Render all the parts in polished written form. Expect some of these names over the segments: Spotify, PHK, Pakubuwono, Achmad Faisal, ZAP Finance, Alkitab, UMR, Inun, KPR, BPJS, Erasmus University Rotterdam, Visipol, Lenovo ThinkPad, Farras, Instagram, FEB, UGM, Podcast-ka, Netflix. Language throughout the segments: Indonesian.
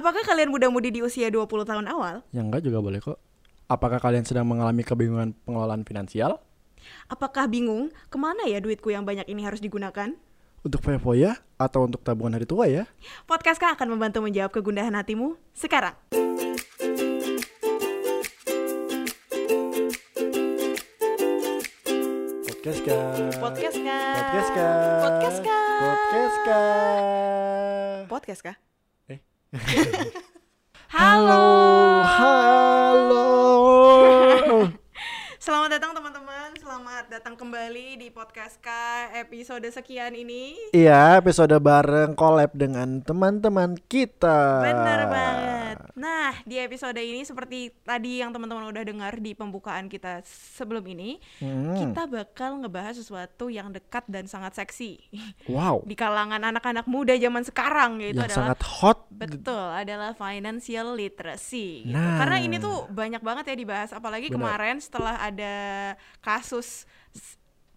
Apakah kalian muda-mudi di usia 20 tahun awal? Ya enggak juga boleh kok. Apakah kalian sedang mengalami kebingungan pengelolaan finansial? Apakah bingung, kemana ya duitku yang banyak ini harus digunakan? Untuk foya-foya atau untuk tabungan hari tua ya? Podcast-ka akan membantu menjawab kegundahan hatimu sekarang. Podcast-ka. Podcast-ka. Podcast-ka. Podcast-ka. Podcast-ka. Podcast-ka. Halo. Halo. Selamat datang teman-teman, selamat datang kembali di Podcast-ka episode sekian ini. Iya, episode bareng collab dengan teman-teman kita. Bener banget. Nah, di episode ini seperti tadi yang teman-teman udah dengar di pembukaan kita sebelum ini, kita bakal ngebahas sesuatu yang dekat dan sangat seksi. Wow. Di kalangan anak-anak muda zaman sekarang, yaitu yang adalah sangat hot. Betul, adalah financial literacy. Nah. Gitu. Karena ini tuh banyak banget ya dibahas, apalagi kemarin setelah ada kasus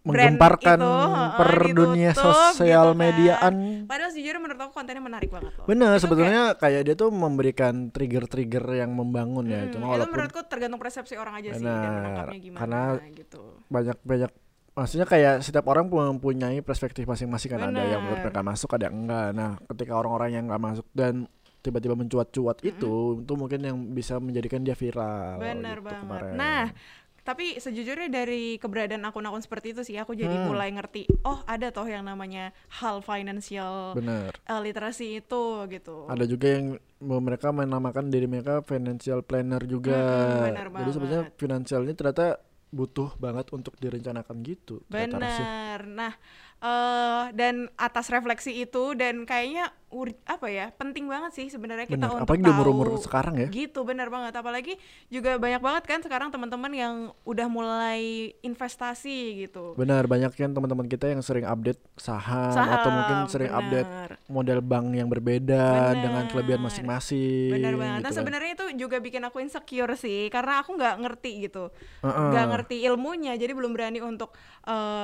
menggemparkan itu, per dunia sosial gitu kan. Mediaan. Padahal sejujurnya menurut aku kontennya menarik banget loh. Bener, itu sebetulnya kayak dia tuh memberikan trigger-trigger yang membangun ya. Cuma itu menurutku tergantung persepsi orang aja sih dan menangkapnya gimana. Karena gitu. Banyak-banyak, maksudnya kayak setiap orang mempunyai perspektif masing-masing kan. Bener. Ada yang menurut mereka masuk, ada yang enggak. Nah, ketika orang-orang yang enggak masuk dan tiba-tiba mencuat-cuat itu mungkin yang bisa menjadikan dia viral. Bener gitu, banget kemarin. Nah, tapi sejujurnya dari keberadaan akun-akun seperti itu sih aku jadi mulai ngerti, oh ada toh yang namanya hal financial literasi itu gitu. Ada juga yang mereka menamakan diri mereka financial planner juga. Jadi sebenarnya financial ini ternyata butuh banget untuk direncanakan gitu. Benar. Nah, dan atas refleksi itu dan kayaknya penting banget sih sebenarnya kita untuk apalagi tahu. Apalagi umur-umur sekarang ya. Gitu, benar banget. Apalagi juga banyak banget kan sekarang teman-teman yang udah mulai investasi gitu. Benar, banyak kan teman-teman kita yang sering update saham atau mungkin sering update model bank yang berbeda dengan kelebihan masing-masing. Benar banget. Gitu, nah, sebenarnya itu juga bikin aku insecure sih karena aku nggak ngerti gitu. Nggak ngerti ilmunya, jadi belum berani untuk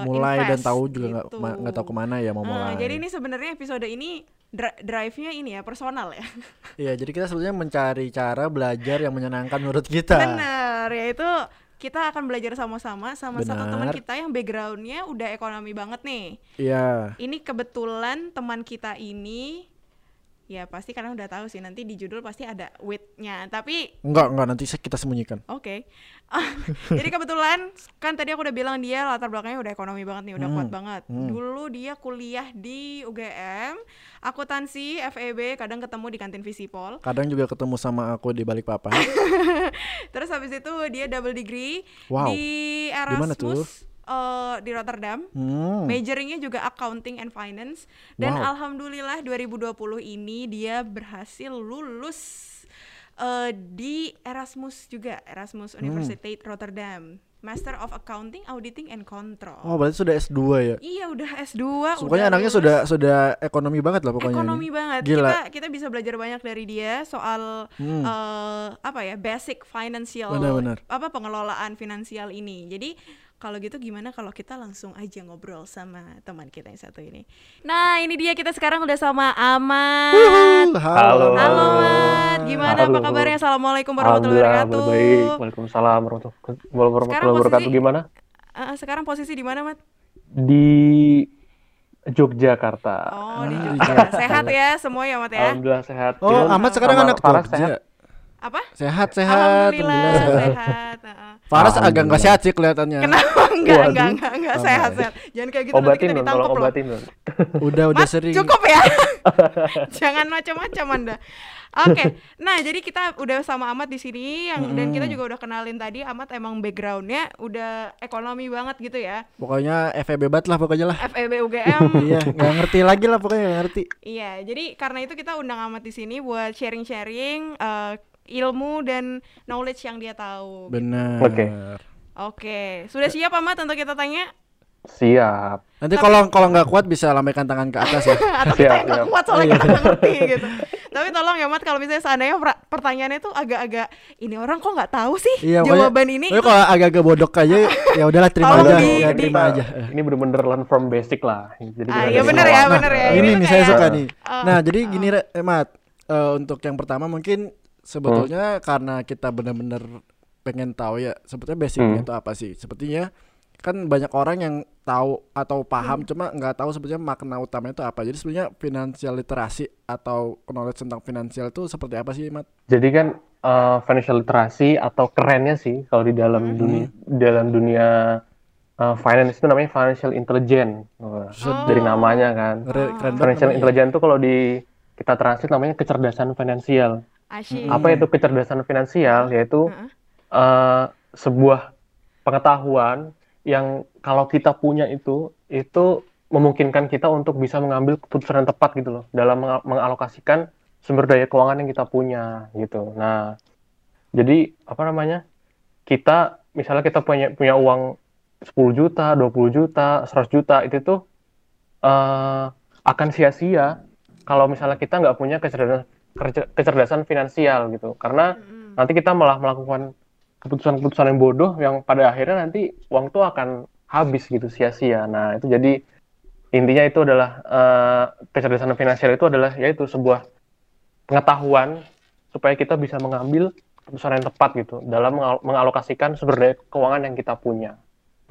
mulai invest, dan tahu juga nggak tahu kemana ya mau mulai. Jadi ini sebenarnya episode ini drive-nya ini ya personal ya. Iya, jadi kita sebenarnya mencari cara belajar yang menyenangkan menurut kita. Benar, yaitu kita akan belajar sama satu teman kita yang background-nya udah ekonomi banget nih. Iya. Ini kebetulan teman kita ini. Ya pasti karena udah tahu sih nanti di judul pasti ada with-nya, tapi enggak nanti kita sembunyikan. Oke. Jadi kebetulan kan tadi aku udah bilang dia latar belakangnya udah ekonomi banget nih, udah kuat banget. Dulu dia kuliah di UGM, akuntansi FEB, kadang ketemu di kantin Visipol. Kadang juga ketemu sama aku di Balikpapan. Terus habis itu dia double degree di Erasmus. Dimana tuh? Di Rotterdam, majoringnya juga accounting and finance, dan alhamdulillah 2020 ini dia berhasil lulus di Erasmus juga, Erasmus University Rotterdam, Master of Accounting, Auditing and Control. Oh, berarti sudah S2 ya? Iya, udah S2. Pokoknya anaknya sudah ekonomi banget lah pokoknya. Ekonomi banget. Gila. Kita bisa belajar banyak dari dia soal basic financial, pengelolaan finansial ini. Jadi kalau gitu gimana kalau kita langsung aja ngobrol sama teman kita yang satu ini. Nah, ini dia, kita sekarang udah sama Ahmad. Halo Ahmad. Gimana apa kabarnya? Assalamualaikum warahmatullahi wabarakatuh. Baik. Waalaikumsalam warahmatullahi wabarakatuh. Gimana? Sekarang posisi di mana, Mat? Di Yogyakarta. Oh, di Yogyakarta. Sehat ya semua ya, Mat ya? Alhamdulillah sehat. Oh, Ahmad sekarang anak Jogja. Apa? Sehat. Alhamdulillah sehat. Farras agak nggak sehat sih kelihatannya. Kenapa? Enggak sehat. Jangan kayak gitu, nanti kita ditangkap loh. Udah sering. Cukup ya. Jangan macam-macam Anda. Oke. Nah, jadi kita udah sama Ahmad di sini dan kita juga udah kenalin tadi. Ahmad emang backgroundnya udah ekonomi banget gitu ya. Pokoknya FEB banget lah pokoknya lah. FEB UGM. Iya, nggak ngerti lagi lah pokoknya Iya, jadi karena itu kita undang Ahmad di sini buat sharing-sharing ilmu dan knowledge yang dia tahu. Benar. Oke. Sudah siap Ahmad untuk kita tanya? Siap. Nanti kalau nggak kuat bisa lambaikan tangan ke atas ya. Atau kita nggak kuat soalnya kita ngerti gitu. Tapi tolong ya Mat, kalau misalnya seandainya pertanyaannya tuh agak-agak ini orang kok nggak tahu sih jawaban ini. Tapi kalau agak-agak bodoh aja ya udahlah terima aja. Ini bener-bener learn from basic lah. Jadi bener ya. Ini saya suka nih. Nah jadi gini Mat. Untuk yang pertama mungkin sebetulnya karena kita benar-benar pengen tahu ya sebetulnya basicnya itu apa sih. Sepertinya kan banyak orang yang tahu atau paham cuma nggak tahu sebetulnya makna utamanya itu apa. Jadi sebenarnya financial literasi atau knowledge tentang finansial itu seperti apa sih, Mat? Jadi kan financial literasi atau kerennya sih kalau di dalam dunia finance itu namanya financial intelligence. Dari namanya kan. Financial intelligence itu kalau di kita translate namanya kecerdasan finansial. Apa itu kecerdasan finansial? Yaitu sebuah pengetahuan yang kalau kita punya itu memungkinkan kita untuk bisa mengambil keputusan yang tepat gitu loh dalam mengalokasikan sumber daya keuangan yang kita punya gitu. Nah, jadi apa namanya? Kita misalnya kita punya uang 10 juta, 20 juta, 100 juta itu tuh akan sia-sia kalau misalnya kita nggak punya kecerdasan finansial gitu. Karena nanti kita malah melakukan keputusan-keputusan yang bodoh yang pada akhirnya nanti uang tuh akan habis gitu, sia-sia. Nah itu jadi intinya itu adalah kecerdasan finansial itu adalah yaitu sebuah pengetahuan supaya kita bisa mengambil keputusan yang tepat gitu dalam mengalokasikan sumber daya keuangan yang kita punya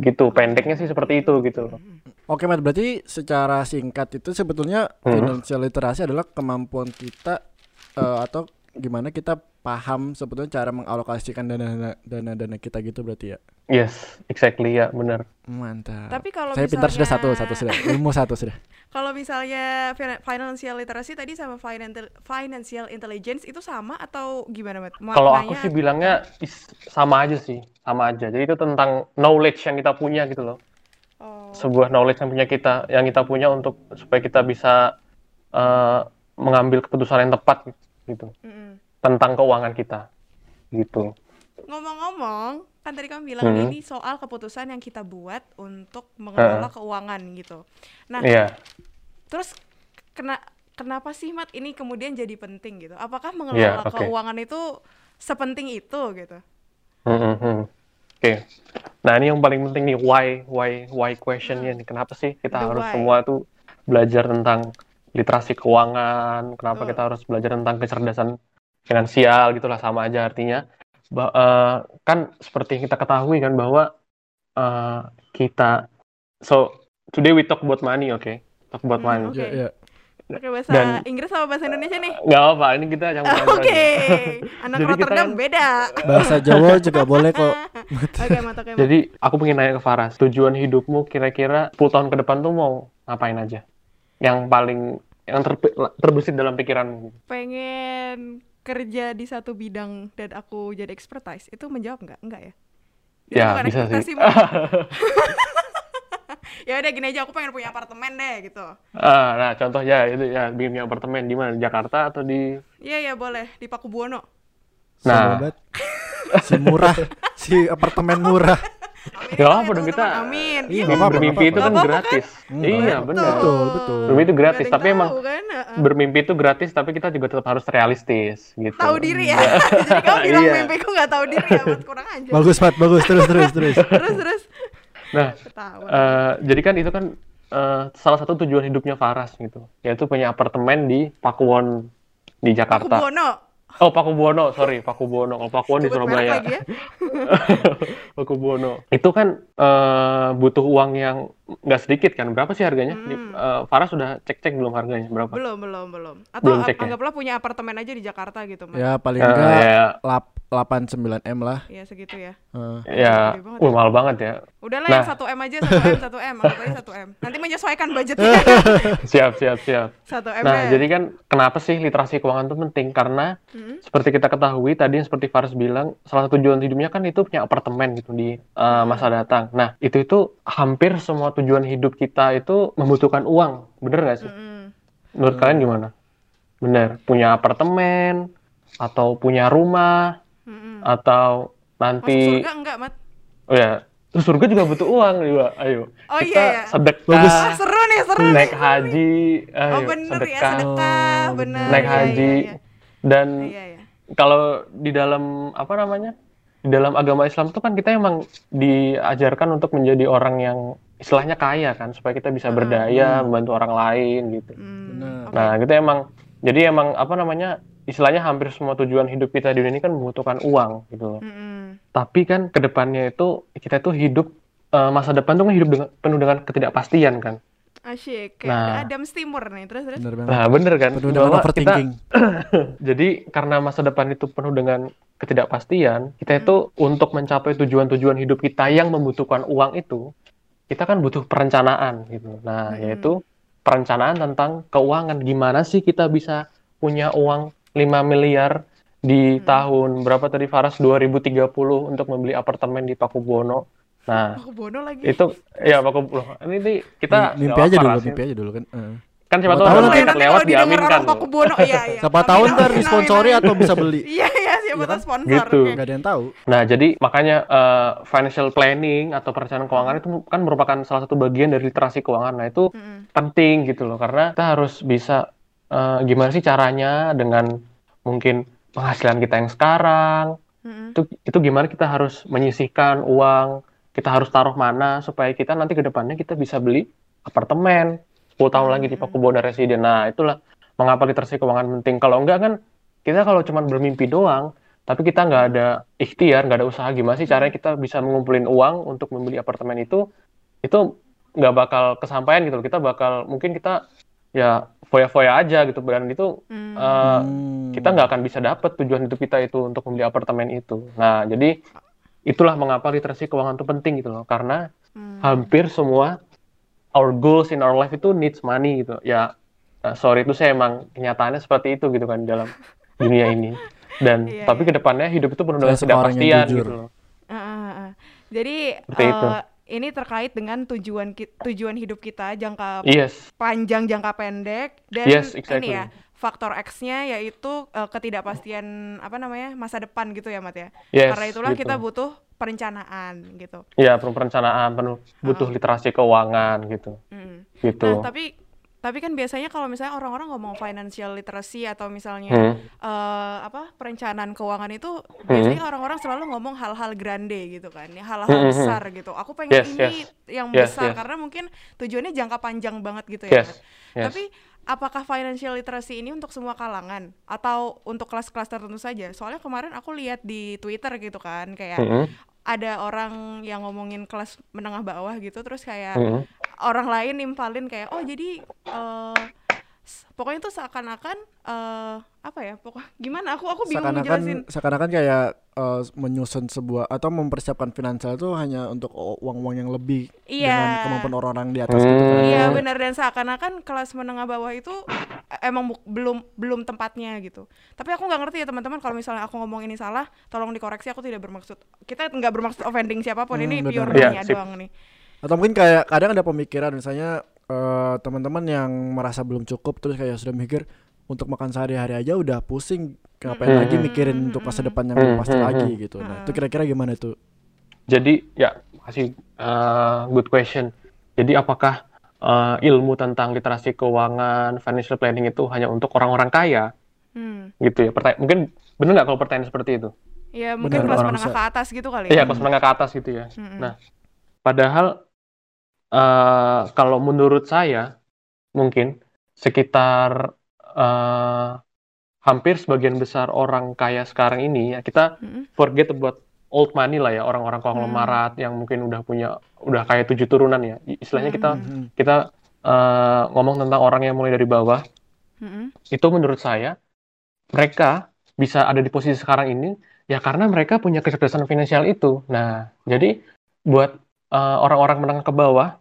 gitu. Pendeknya sih seperti itu gitu. Oke Mat, berarti secara singkat itu sebetulnya financial literasi adalah kemampuan kita atau gimana kita paham sebetulnya cara mengalokasikan dana kita gitu berarti ya? Yes, exactly ya, benar. Mantap. Tapi kalau saya misalnya... pintar sudah satu sudah, ilmu satu sudah. Kalau misalnya financial literasi tadi sama financial intelligence itu sama atau gimana, Mat? Kalau aku sih bilangnya sama aja sih, sama aja. Jadi itu tentang knowledge yang kita punya gitu loh. Sebuah knowledge yang kita punya untuk supaya kita bisa mengambil keputusan yang tepat gitu. Tentang keuangan kita gitu. Ngomong-ngomong, kan tadi kamu bilang ini soal keputusan yang kita buat untuk mengelola keuangan gitu. Nah, terus kenapa sih Mat ini kemudian jadi penting gitu? Apakah mengelola keuangan itu sepenting itu gitu? Oke. Nah, ini yang paling penting nih, why question-nya nih. Kenapa sih kita harus semua tuh belajar tentang literasi keuangan, kenapa kita harus belajar tentang kecerdasan finansial gitulah, sama aja artinya. Kan seperti yang kita ketahui kan bahwa so today we talk about money, okay? Talk about money. Pakai bahasa Inggris sama bahasa Indonesia nih? Gak apa, ini kita campur aja. Anak Rotterdam kan, beda. Bahasa Jawa juga boleh kok. Okay, jadi aku pengen nanya ke Farras, tujuan hidupmu kira-kira 10 tahun ke depan tuh mau ngapain aja? Yang paling terbesit dalam pikiranmu? Pengen kerja di satu bidang dan aku jadi expertise. Itu menjawab nggak? Enggak ya? Jadi ya bisa sih. Ya udah gini aja, aku pengen punya apartemen deh gitu. Nah contohnya itu ya, bikin apartemen di mana? Di Jakarta atau di? Iya boleh di Pakubuwono. Nah si murah, si apartemen murah. Amin, ya apa dong kita, bermimpi itu kan gratis. Iya benar, betul. Bermimpi itu gratis, tapi emang bermimpi itu gratis, tapi kita juga tetap harus realistis gitu. Tahu diri ya. Jadi kamu bilang mimpiku nggak tahu diri ya, Mat, kurang aja. Bagus Mat, bagus, terus. Nah, jadi kan itu kan salah satu tujuan hidupnya Farras gitu, yaitu punya apartemen di Pakuwon di Jakarta. Pakubuwono. Kalau Pakuwon di Surabaya. Ya? Pakubuwono. Itu kan butuh uang yang nggak sedikit kan? Berapa sih harganya? Farras sudah cek belum harganya berapa? Belum. Atau belum anggaplah punya apartemen aja di Jakarta gitu, Mas. Ya paling enggak 8-9M lah. Iya segitu ya. Ya, mahal banget ya. Udahlah yang 1M aja, 1M. Anggapnya 1M. Nanti menyesuaikan budgetnya. Siap. 1M. Nah, jadi kan kenapa sih literasi keuangan itu penting? Karena seperti kita ketahui tadi, seperti Farras bilang, salah satu tujuan hidupnya kan itu punya apartemen gitu di masa datang. Nah, itu hampir semua tujuan hidup kita itu membutuhkan uang. Bener nggak sih? Menurut kalian gimana? Bener. Punya apartemen, atau punya rumah, atau nanti masuk surga enggak, Mat? Oh ya, terus surga juga butuh uang juga. Ayo kita sedekah, seru nih naik haji, naik haji. Kalau di dalam di dalam agama Islam itu kan kita emang diajarkan untuk menjadi orang yang istilahnya kaya kan, supaya kita bisa berdaya membantu orang lain gitu. Nah kita emang Jadi emang apa namanya, istilahnya hampir semua tujuan hidup kita di dunia ini kan membutuhkan uang gitu loh. Mm-hmm. Tapi kan kedepannya itu kita tuh hidup, masa depan tuh kan hidup dengan, penuh dengan ketidakpastian kan. Asyik, kayak nah, Adam Stimur nih, terus. Bener, nah bener kan, penuh dengan overthinking. Jadi karena masa depan itu penuh dengan ketidakpastian, kita itu untuk mencapai tujuan-tujuan hidup kita yang membutuhkan uang itu, kita kan butuh perencanaan gitu. Nah yaitu perencanaan tentang keuangan, gimana sih kita bisa punya uang 5 miliar di tahun berapa tadi Farras 2030 untuk membeli apartemen di Pakubuwono. Nah, Pakubuwono lagi. Itu ya Pakubuwono. Ini kita mimpi aja dulu kan. Kan siapa tahu nanti lewat diaminkan. Pakubuwono iya. Siapa tahu ntar disponsori atau bisa beli. Iya, siapa tahu sponsor. Gitu. Enggak ada yang tahu. Nah, jadi makanya financial planning atau perencanaan keuangan itu kan merupakan salah satu bagian dari literasi keuangan. Nah, itu penting gitu loh, karena kita harus bisa gimana sih caranya dengan mungkin penghasilan kita yang sekarang itu gimana kita harus menyisihkan uang, kita harus taruh mana supaya kita nanti ke depannya kita bisa beli apartemen 10 tahun lagi di Pakubuwono Residen. Nah itulah mengapa literasi keuangan penting. Kalau enggak kan kita kalau cuma bermimpi doang tapi kita nggak ada ikhtiar, nggak ada usaha gimana sih caranya kita bisa mengumpulin uang untuk membeli apartemen itu nggak bakal kesampaian gitu loh. Kita bakal mungkin kita ya foya-foya aja gitu, berarti itu kita nggak akan bisa dapat tujuan hidup kita itu untuk membeli apartemen itu. Nah jadi itulah mengapa literasi keuangan itu penting gitu loh, karena hampir semua our goals in our life itu needs money gitu ya. Sorry itu saya emang kenyataannya seperti itu gitu kan dalam dunia ini dan yeah, tapi kedepannya hidup itu penuh dengan ketidakpastian gitu loh. Jadi ini terkait dengan tujuan hidup kita jangka panjang, jangka pendek, dan ini ya faktor X-nya yaitu ketidakpastian masa depan gitu ya Mat ya. Karena itulah gitu, kita butuh perencanaan gitu. Iya, perencanaan, butuh literasi keuangan gitu. Gitu. Nah, tapi kan biasanya kalau misalnya orang-orang ngomong financial literacy atau misalnya perencanaan keuangan itu biasanya orang-orang selalu ngomong hal-hal grande gitu kan, hal-hal besar gitu. Aku pengen besar karena mungkin tujuannya jangka panjang banget gitu ya. Tapi apakah financial literacy ini untuk semua kalangan atau untuk kelas-kelas tertentu saja? Soalnya kemarin aku lihat di Twitter gitu kan kayak ada orang yang ngomongin kelas menengah bawah gitu, terus kayak orang lain nimpalin kayak, oh jadi pokoknya tuh seakan-akan gimana? Aku bingung ngejelasin. Seakan-akan kayak menyusun sebuah atau mempersiapkan finansial itu hanya untuk uang-uang yang lebih dengan kemampuan orang-orang di atas gitu. Iya benar, dan seakan-akan kelas menengah bawah itu emang belum tempatnya gitu. Tapi aku nggak ngerti ya teman-teman, kalau misalnya aku ngomong ini salah, tolong dikoreksi, aku tidak bermaksud. Kita nggak bermaksud offending siapapun, ini pure nanya doang nih. Atau mungkin kayak kadang ada pemikiran misalnya teman-teman yang merasa belum cukup terus kayak sudah mikir untuk makan sehari-hari aja udah pusing, ngapain lagi mikirin untuk masa depan yang pasti lagi gitu. Nah, itu kira-kira gimana tuh? Jadi ya masih good question. Jadi apakah ilmu tentang literasi keuangan, financial planning itu hanya untuk orang-orang kaya, gitu ya? Mungkin benar nggak kalau pertanyaan seperti itu? Ya mungkin kelas menengah ke atas gitu kali. Iya kelas menengah ke atas gitu ya. Nah, padahal kalau menurut saya mungkin sekitar hampir sebagian besar orang kaya sekarang ini ya, kita forget about old money lah ya, orang-orang konglomerat yang mungkin udah kayak 7 turunan ya. Istilahnya kita ngomong tentang orang yang mulai dari bawah. Itu menurut saya mereka bisa ada di posisi sekarang ini ya karena mereka punya kecerdasan finansial itu. Nah, jadi buat orang-orang menengah ke bawah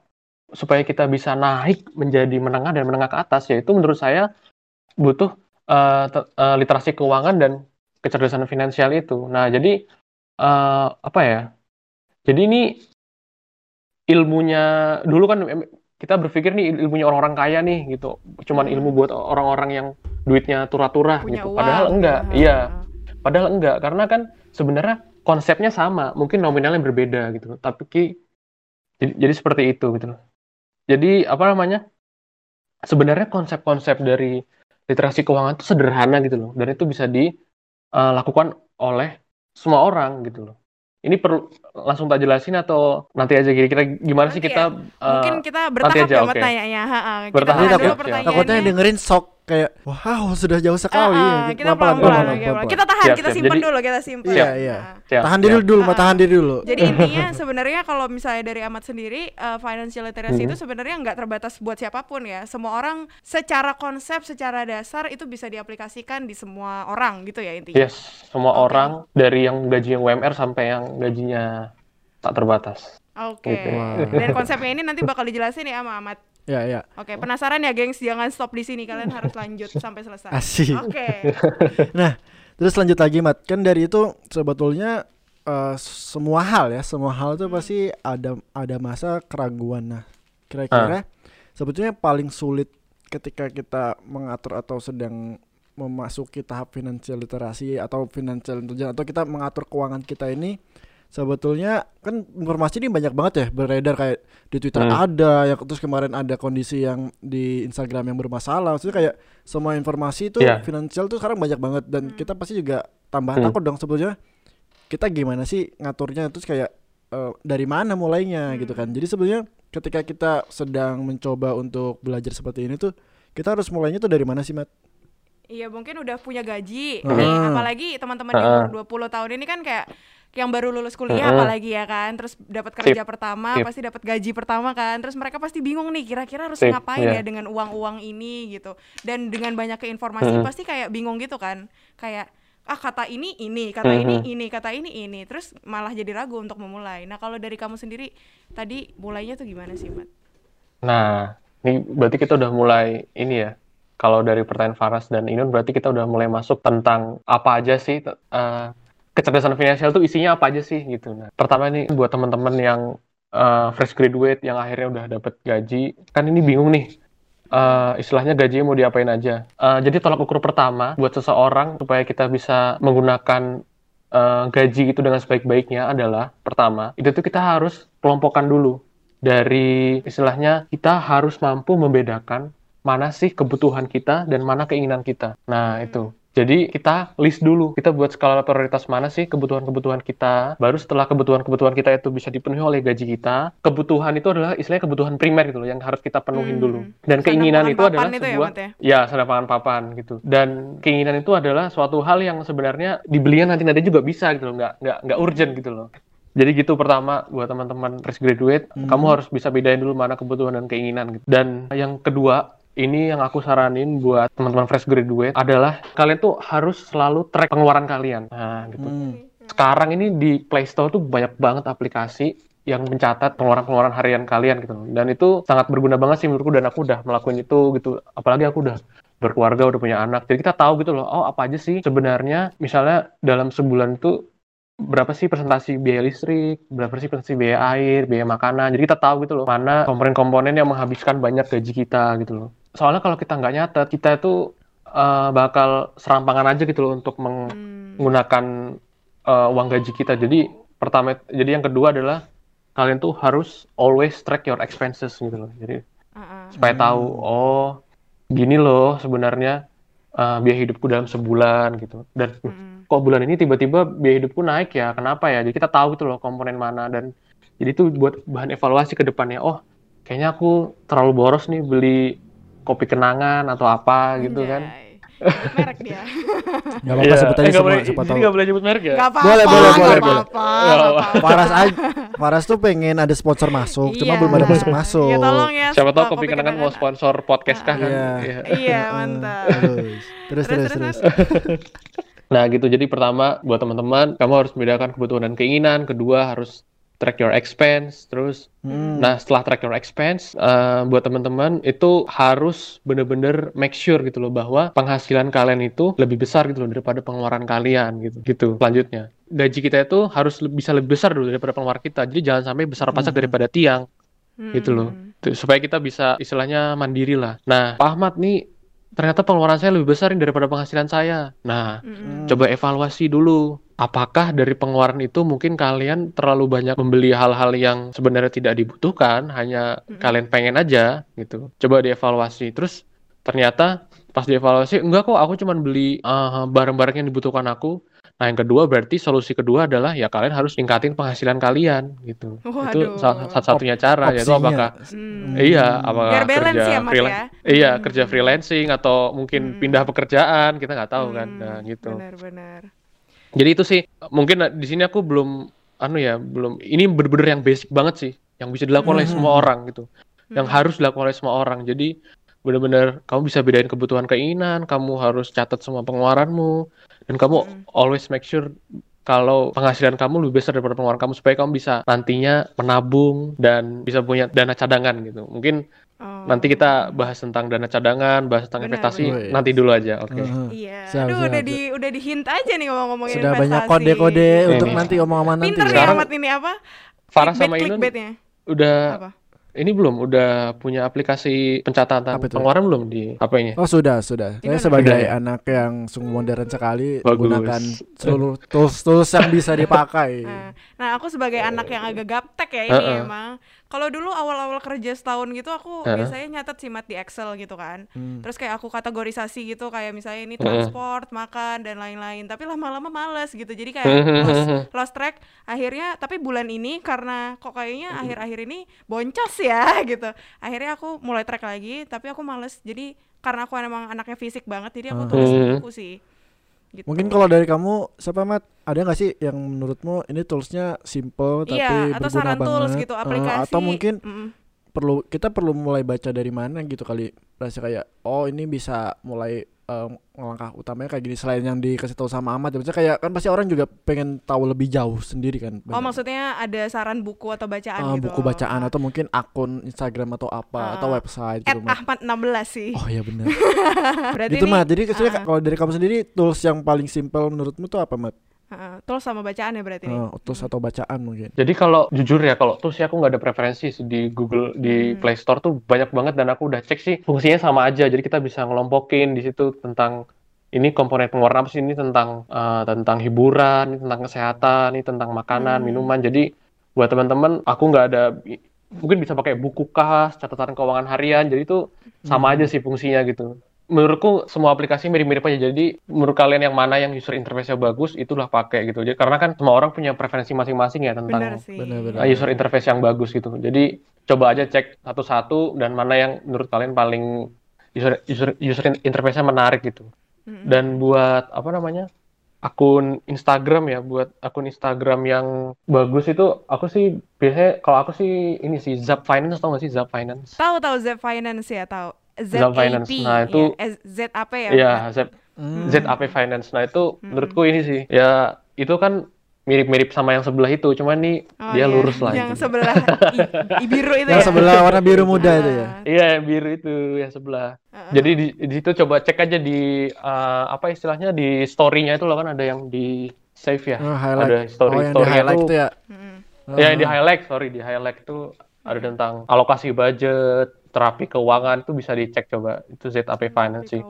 supaya kita bisa naik menjadi menengah dan menengah ke atas, yaitu menurut saya butuh literasi keuangan dan kecerdasan finansial itu. Nah, jadi jadi ini ilmunya dulu kan kita berpikir nih ilmunya orang-orang kaya nih gitu, cuman ilmu buat orang-orang yang duitnya turah-turah gitu. Padahal enggak, karena kan sebenarnya konsepnya sama, mungkin nominalnya berbeda gitu, tapi jadi seperti itu gitu. Jadi sebenarnya konsep-konsep dari literasi keuangan itu sederhana gitu loh, dan itu bisa dilakukan oleh semua orang gitu loh. Ini perlu langsung tak jelasin atau nanti aja kira-kira gimana nanti sih kita ya. Mungkin kita bertahap ya buat nanyanya. Takutnya yang dengerin shock kayak wow sudah jauh sekali. Kita pelan-pelan. Kita tahan, kita simpan dulu, kita simpan. Iya. Tahan diri dulu, tahan diri dulu. Jadi intinya sebenarnya kalau misalnya dari Achmad sendiri, financial literacy itu sebenarnya nggak terbatas buat siapapun ya. Semua orang secara konsep, secara dasar itu bisa diaplikasikan di semua orang gitu ya intinya. Yes, semua orang dari yang gajinya UMR sampai yang gajinya tak terbatas. Oke. Okay. Wow. Dan konsepnya ini nanti bakal dijelasin ya sama Achmad. Ya. Oke, penasaran ya, gengs? Jangan stop di sini, kalian harus lanjut sampai selesai. Asik. Oke. Okay. Nah, terus lanjut lagi, Mat. Kan dari itu sebetulnya semua hal itu pasti ada masa keraguan. Nah, kira-kira sebetulnya paling sulit ketika kita mengatur atau sedang memasuki tahap financial literacy atau financial intelligence atau kita mengatur keuangan kita ini. Sebetulnya kan informasi ini banyak banget ya beredar, kayak di Twitter ada, yang terus kemarin ada kondisi yang di Instagram yang bermasalah. Maksudnya kayak semua informasi itu finansial tuh sekarang banyak banget dan kita pasti juga tambah takut dong sebetulnya. Kita gimana sih ngaturnya, terus kayak dari mana mulainya gitu kan. Jadi sebetulnya ketika kita sedang mencoba untuk belajar seperti ini tuh, kita harus mulainya tuh dari mana sih, Mat? Iya, mungkin udah punya gaji nih, apalagi teman-teman yang umur 20 tahun ini kan kayak yang baru lulus kuliah apalagi ya kan, terus dapat kerja pertama, pasti dapat gaji pertama kan, terus mereka pasti bingung nih kira-kira harus ngapain ya dengan uang-uang ini gitu, dan dengan banyaknya informasi pasti kayak bingung gitu kan, kayak kata ini, kata ini, kata ini, terus malah jadi ragu untuk memulai. Nah kalau dari kamu sendiri tadi mulainya tuh gimana sih, Mat? Nah ini berarti kita udah mulai ini ya. Kalau dari pertanyaan Farras dan Inun berarti kita udah mulai masuk tentang apa aja sih kecerdasan finansial tuh isinya apa aja sih gitu. Nah, pertama nih buat teman-teman yang fresh graduate yang akhirnya udah dapat gaji, kan ini bingung nih istilahnya gajinya mau diapain aja. Jadi tolak ukur pertama buat seseorang supaya kita bisa menggunakan gaji itu dengan sebaik-baiknya adalah pertama itu tuh kita harus kelompokkan dulu, dari istilahnya kita harus mampu membedakan mana sih kebutuhan kita dan mana keinginan kita. Nah itu. Jadi kita list dulu, kita buat skala prioritas mana sih kebutuhan-kebutuhan kita, baru setelah kebutuhan-kebutuhan kita itu bisa dipenuhi oleh gaji kita, kebutuhan itu adalah istilahnya kebutuhan primer gitu loh, yang harus kita penuhin dulu. Dan keinginan itu adalah sebuah, ya sandang pangan papan gitu. Dan keinginan itu adalah suatu hal yang sebenarnya dibelinya nanti juga bisa gitu loh, nggak urgent gitu loh. Jadi gitu pertama buat teman-teman fresh graduate, kamu harus bisa bedain dulu mana kebutuhan dan keinginan gitu. Dan yang kedua, ini yang aku saranin buat teman-teman fresh graduate adalah kalian tuh harus selalu track pengeluaran kalian. Nah, gitu. Sekarang ini di Play Store tuh banyak banget aplikasi yang mencatat pengeluaran-pengeluaran harian kalian gitu. Dan itu sangat berguna banget sih menurutku, dan aku udah melakukan itu gitu. Apalagi aku udah berkeluarga, udah punya anak. Jadi kita tahu gitu loh, oh apa aja sih sebenarnya, misalnya dalam sebulan itu berapa sih presentasi biaya listrik, berapa sih presentasi biaya air, biaya makanan. Jadi kita tahu gitu loh, mana komponen-komponen yang menghabiskan banyak gaji kita gitu loh. Soalnya kalau kita nggak nyatet, kita itu bakal serampangan aja gitu loh untuk menggunakan uang gaji kita. Jadi pertama, jadi yang kedua adalah kalian tuh harus always track your expenses gitu loh. Jadi supaya tahu, oh gini loh sebenarnya biaya hidupku dalam sebulan gitu. Dan kok bulan ini tiba-tiba biaya hidupku naik ya, kenapa ya? Jadi kita tahu gitu loh komponen mana, dan jadi itu buat bahan evaluasi ke depannya. Oh kayaknya aku terlalu boros nih beli kopi kenangan atau apa gitu kan. Merek dia. Gak apa-apa sebut aja semua, siapa tahu. Ini gak boleh nyebut merek ya? Gak apa-apa. Boleh. Farras tuh pengen ada sponsor masuk, cuma belum ada sponsor masuk. Ya tolong ya. Siapa tahu kopi kenangan mau sponsor Podcast-ka kan. Iya, mantap. Terus. Nah gitu, jadi pertama buat teman-teman, kamu harus membedakan kebutuhan dan keinginan. Kedua harus track your expense, terus nah setelah track your expense buat teman-teman itu harus bener-bener make sure gitu loh bahwa penghasilan kalian itu lebih besar gitu loh daripada pengeluaran kalian gitu. Selanjutnya gaji kita itu harus bisa lebih besar dulu daripada pengeluaran kita, jadi jangan sampai besar pasak daripada tiang gitu loh, supaya kita bisa istilahnya mandiri lah. Nah Pak Achmad nih ternyata pengeluaran saya lebih besar daripada penghasilan saya. Nah coba evaluasi dulu, apakah dari pengeluaran itu mungkin kalian terlalu banyak membeli hal-hal yang sebenarnya tidak dibutuhkan, hanya kalian pengen aja gitu. Coba dievaluasi. Terus ternyata pas dievaluasi, enggak kok aku cuma beli barang-barang yang dibutuhkan aku Nah, yang kedua berarti solusi kedua adalah ya kalian harus tingkatin penghasilan kalian gitu. Waduh. Itu satu-satunya cara yaitu apakah iya, apakah kerja ya, freelance. Ya. Iya, kerja freelancing atau mungkin pindah pekerjaan, kita nggak tahu kan. Nah, gitu. Benar-benar. Jadi itu sih mungkin di sini aku belum belum ini bener-bener yang basic banget sih, yang bisa dilakukan oleh semua orang gitu. Yang harus dilakukan oleh semua orang. Jadi benar-benar kamu bisa bedain kebutuhan keinginan, kamu harus catat semua pengeluaranmu, dan kamu always make sure kalau penghasilan kamu lebih besar daripada pengeluaran kamu supaya kamu bisa nantinya menabung dan bisa punya dana cadangan gitu. Mungkin nanti kita bahas tentang dana cadangan, bahas tentang investasi nanti dulu aja, oke? Iya. Aduh, udah di hint aja nih ngomong-ngomongin investasi. Sudah banyak kode-kode untuk nanti omongan nanti. Pinter ya amat ini apa? Farras sama Inun udah apa? Ini belum, udah punya aplikasi pencatatan pengeluaran belum di HP-nya? Oh sudah. Saya sebagai anak yang sungguh modern sekali menggunakan seluruh tools yang bisa dipakai. Nah aku sebagai anak yang agak gaptek ya ini emang. Kalau dulu awal-awal kerja setahun gitu aku biasanya nyatet sih di Excel gitu kan. Terus kayak aku kategorisasi gitu kayak misalnya ini transport, makan dan lain-lain. Tapi lama-lama males gitu. Jadi kayak lost track akhirnya, tapi bulan ini karena kok kayaknya akhir-akhir ini boncos ya gitu. Akhirnya aku mulai track lagi tapi aku males. Jadi karena aku emang anaknya fisik banget jadi aku tulis buku sih. Gitu. Mungkin kalau dari kamu, siapa Mat? Ada nggak sih yang menurutmu ini toolsnya simple tapi berguna saran banget? Tools gitu, aplikasi. Atau mungkin kita perlu mulai baca dari mana gitu kali? Rasa kayak ini bisa mulai langkah utamanya kayak gini selain yang dikasih tahu sama Ahmad. Maksudnya kayak kan pasti orang juga pengen tahu lebih jauh sendiri kan. Banyak. Oh maksudnya ada saran buku atau bacaan gitu? Buku bacaan atau mungkin akun Instagram atau apa atau website gitu. @Ahmad16 sih. Oh iya benar. Berarti gitu Mat. Jadi kalau dari kamu sendiri tools yang paling simple menurutmu tuh apa Mat? Tools sama bacaan ya berarti nih? Tools atau bacaan mungkin. Jadi kalau jujur ya, kalau tools ya aku nggak ada preferensi sih di Google, di Play Store tuh banyak banget dan aku udah cek sih fungsinya sama aja. Jadi kita bisa ngelompokin di situ tentang ini komponen pengeluaran apa sih, ini tentang hiburan, ini tentang kesehatan, ini tentang makanan, minuman. Jadi buat teman-teman aku nggak ada, mungkin bisa pakai buku kas, catatan keuangan harian. Jadi itu sama aja sih fungsinya gitu. Menurutku semua aplikasi mirip-mirip aja, jadi menurut kalian yang mana yang user interface-nya bagus itulah pakai gitu. Jadi karena kan semua orang punya preferensi masing-masing ya tentang user interface yang bagus gitu. Jadi coba aja cek satu-satu dan mana yang menurut kalian paling user interface-nya menarik gitu. Dan buat akun Instagram ya, buat akun Instagram yang bagus itu aku sih biasanya kalau aku sih ini sih ZAP Finance, tau nggak sih ZAP Finance? Tahu ZAP Finance ya, tahu. ZAP Finance, nah itu ZAP ya? Iya, ZAP Finance, nah itu menurutku ini sih, ya itu kan mirip-mirip sama yang sebelah itu, cuman nih dia lurus lah. Yang sebelah biru itu ya? Yang sebelah warna biru muda itu ya? Iya, biru itu yang sebelah. Jadi di situ coba cek aja di, apa istilahnya, di story-nya itu loh kan ada yang di save ya? Ada story-nya itu ya? Ya, di highlight itu ada tentang alokasi budget, terapi keuangan, itu bisa dicek coba. Itu ZAP Finance sih.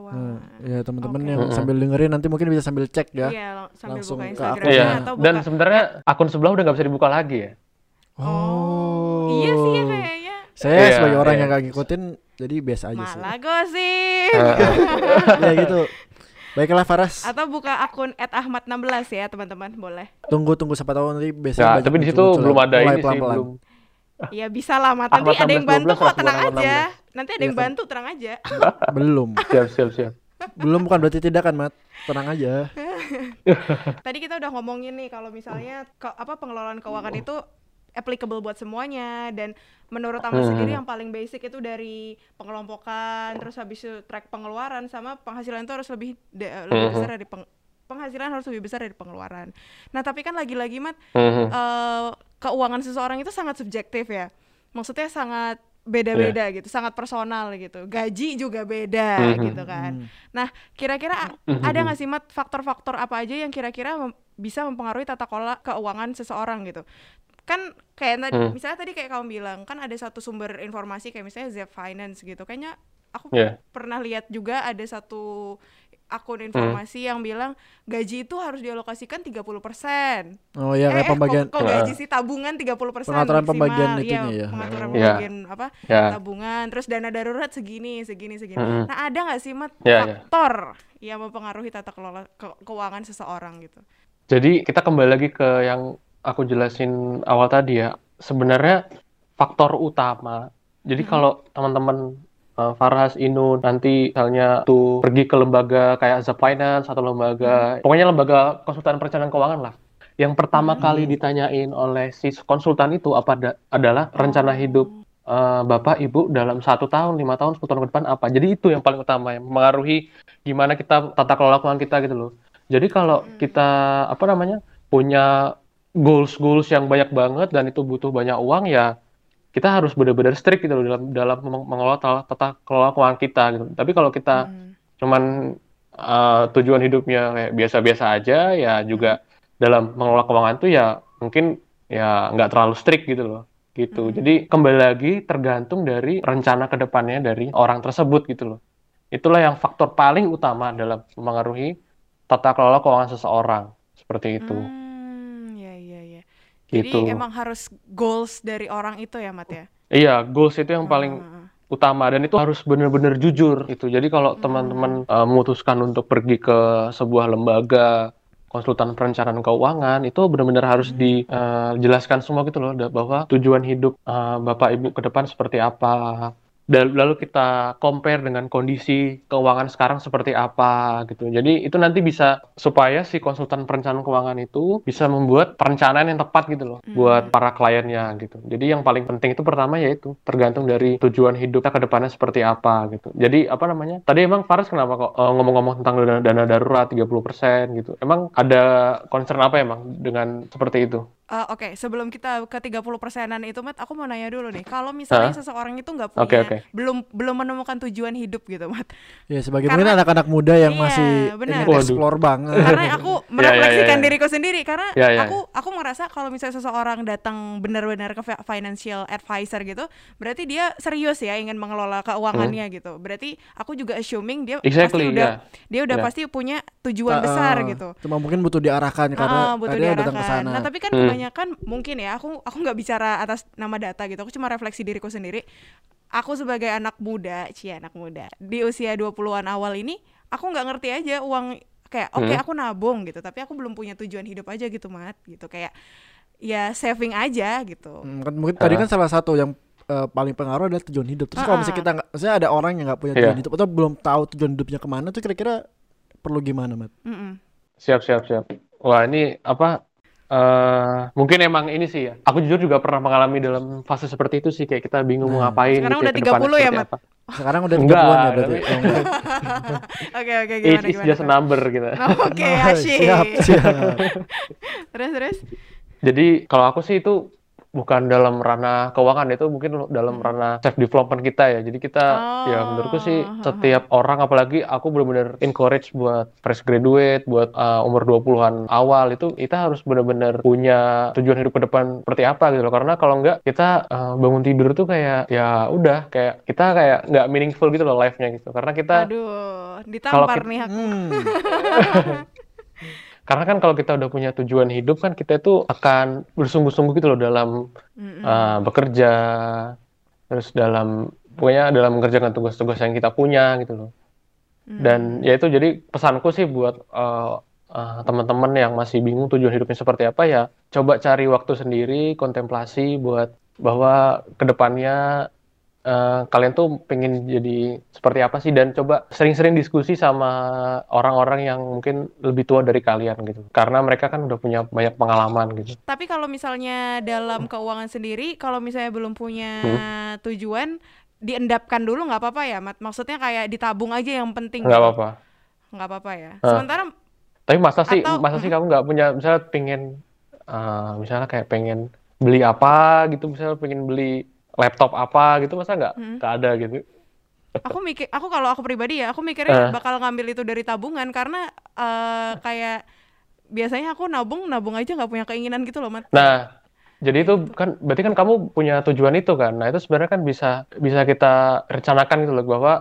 Ya teman-teman yang sambil dengerin nanti mungkin bisa sambil cek ya. Iya, sambil langsung buka Instagram atau buka. Dan sebenarnya akun sebelah udah nggak bisa dibuka lagi ya. Oh. Iya sih ya, kayaknya. Saya sebagai orang yang nggak ngikutin jadi biasa aja sih. Malah gosip. Ya gitu. Baiklah Farras. Atau buka akun @Ahmad16 ya teman-teman, boleh. Tunggu siapa tahu nanti biasanya. Nah, tapi di situ belum ada ini sih, belum. Ya bisa lah Mat, nanti ada yang bantu kok, tenang aja. Nanti ada yang bantu, tenang aja. Belum. Siap. Belum bukan berarti tidak kan Mat, tenang aja. Tadi kita udah ngomongin nih kalau misalnya pengelolaan keuangan itu applicable buat semuanya. Dan menurut Ahmad sendiri yang paling basic itu dari pengelompokan, terus habis itu track pengeluaran, sama penghasilan itu harus lebih besar dari penghasilan harus lebih besar dari pengeluaran. Nah tapi kan lagi-lagi Mat, keuangan seseorang itu sangat subjektif ya. Maksudnya sangat beda-beda gitu, sangat personal gitu. Gaji juga beda gitu kan. Nah kira-kira ada nggak sih Mat faktor-faktor apa aja yang kira-kira bisa mempengaruhi tata kelola keuangan seseorang gitu? Kan kayak misalnya tadi kayak kamu bilang kan ada satu sumber informasi kayak misalnya ZAP Finance gitu. Kayaknya aku pernah lihat juga ada satu akun informasi yang bilang gaji itu harus dialokasikan 30%. Oh iya, kayak pembagian. Kok gaji sih tabungan 30% pengaturan maksimal. Pembagian itunya ya. Pengaturan pembagian tabungan, terus dana darurat segini. Nah, ada enggak sih Mat faktor yang mempengaruhi tata kelola keuangan seseorang gitu? Jadi kita kembali lagi ke yang aku jelasin awal tadi ya. Sebenarnya faktor utama. Jadi kalau teman-teman Farras, Inun, nanti misalnya tuh pergi ke lembaga kayak ZAP Finance atau lembaga, pokoknya lembaga konsultan perencanaan keuangan lah. Yang pertama kali ditanyain oleh si konsultan itu adalah rencana hidup Bapak, Ibu dalam 1 tahun, 5 tahun, 10 tahun ke depan apa. Jadi itu yang paling utama, yang mengaruhi gimana kita tata kelola keuangan kita gitu loh. Jadi kalau kita, punya goals yang banyak banget dan itu butuh banyak uang ya, kita harus benar-benar strict gitu loh dalam mengelola tata kelola keuangan kita gitu. Tapi kalau kita cuman tujuan hidupnya kayak biasa-biasa aja ya, juga dalam mengelola keuangan tuh ya mungkin ya nggak terlalu strict gitu loh gitu. Jadi kembali lagi tergantung dari rencana kedepannya dari orang tersebut gitu loh. Itulah yang faktor paling utama dalam mengaruhi tata kelola keuangan seseorang seperti itu. Jadi emang harus goals dari orang itu ya, Mat ya? Iya, goals itu yang paling utama dan itu harus benar-benar jujur gitu. Jadi kalau teman-teman memutuskan untuk pergi ke sebuah lembaga konsultan perencanaan keuangan, itu benar-benar harus dijelaskan semua gitu loh, bahwa tujuan hidup Bapak Ibu ke depan seperti apa. Lalu kita compare dengan kondisi keuangan sekarang seperti apa gitu. Jadi itu nanti bisa supaya si konsultan perencanaan keuangan itu bisa membuat perencanaan yang tepat gitu loh buat para kliennya gitu. Jadi yang paling penting itu pertama yaitu tergantung dari tujuan hidup kita ke depannya seperti apa gitu. Jadi tadi emang Farras kenapa kok ngomong-ngomong tentang dana darurat 30% gitu. Emang ada concern apa emang dengan seperti itu? Oke, sebelum kita ke 30%-an itu, Mat, aku mau nanya dulu nih. Kalau misalnya seseorang itu nggak punya, belum menemukan tujuan hidup gitu, Mat. Ya, sebagai mungkin anak-anak muda yang masih ingin explore banget. Karena aku merefleksikan diriku sendiri, karena aku merasa kalau misalnya seseorang datang benar-benar ke financial advisor gitu, berarti dia serius ya ingin mengelola keuangannya gitu. Berarti aku juga assuming dia pasti udah pasti punya tujuan besar gitu. Cuma mungkin butuh diarahkan karena dia datang ke sana. Nah, tapi kan kebanyakan mungkin ya, aku nggak bicara atas nama data gitu, aku cuma refleksi diriku sendiri. Aku sebagai anak muda di usia 20-an awal ini, aku nggak ngerti aja uang kayak aku nabung gitu, tapi aku belum punya tujuan hidup aja gitu, Mat, gitu kayak ya saving aja gitu. Mungkin tadi kan salah satu yang paling pengaruh adalah tujuan hidup. Terus kalau misalnya misalnya ada orang yang nggak punya tujuan hidup atau belum tahu tujuan hidupnya kemana, tuh kira-kira perlu gimana, Mat? Siap. Wah, ini mungkin emang ini sih ya. Aku jujur juga pernah mengalami dalam fase seperti itu sih, kayak kita bingung mau ngapain. Sekarang gitu, udah 30 ya, Mat. Sekarang udah 30-an ya berarti. Oke, gimana? It's just a number gitu. Oke, asyik. Siap. Terus. Jadi kalau aku sih itu bukan dalam ranah keuangan, itu mungkin dalam ranah self development kita ya. Jadi kita ya menurutku sih setiap orang, apalagi aku benar-benar encourage buat fresh graduate, buat umur 20-an awal itu kita harus benar-benar punya tujuan hidup ke depan seperti apa gitu loh. Karena kalau enggak kita bangun tidur tuh kayak ya udah kayak kita kayak enggak meaningful gitu loh life-nya gitu. Karena kita ditampar nih aku. Karena kan kalau kita udah punya tujuan hidup kan kita itu akan bersungguh-sungguh gitu loh dalam bekerja, terus dalam mengerjakan tugas-tugas yang kita punya gitu loh. Dan ya itu jadi pesanku sih buat teman-teman yang masih bingung tujuan hidupnya seperti apa ya, coba cari waktu sendiri, kontemplasi buat bahwa kedepannya kalian tuh pengen jadi seperti apa sih, dan coba sering-sering diskusi sama orang-orang yang mungkin lebih tua dari kalian gitu, karena mereka kan udah punya banyak pengalaman gitu. Tapi kalau misalnya dalam keuangan sendiri, kalau misalnya belum punya tujuan, diendapkan dulu nggak apa-apa ya, Mat? Maksudnya kayak ditabung aja yang penting. Nggak apa-apa. Nggak apa-apa ya. Sementara tapi masa sih kamu nggak punya, misalnya pengen misalnya kayak pengen beli apa gitu, misalnya pengen beli laptop apa gitu, masa nggak ada gitu. Aku mikirnya bakal ngambil itu dari tabungan, karena kayak biasanya aku nabung aja nggak punya keinginan gitu loh, Mat. Nah, jadi itu kan berarti kan kamu punya tujuan itu kan. Nah, itu sebenarnya kan bisa kita rencanakan gitu loh, bahwa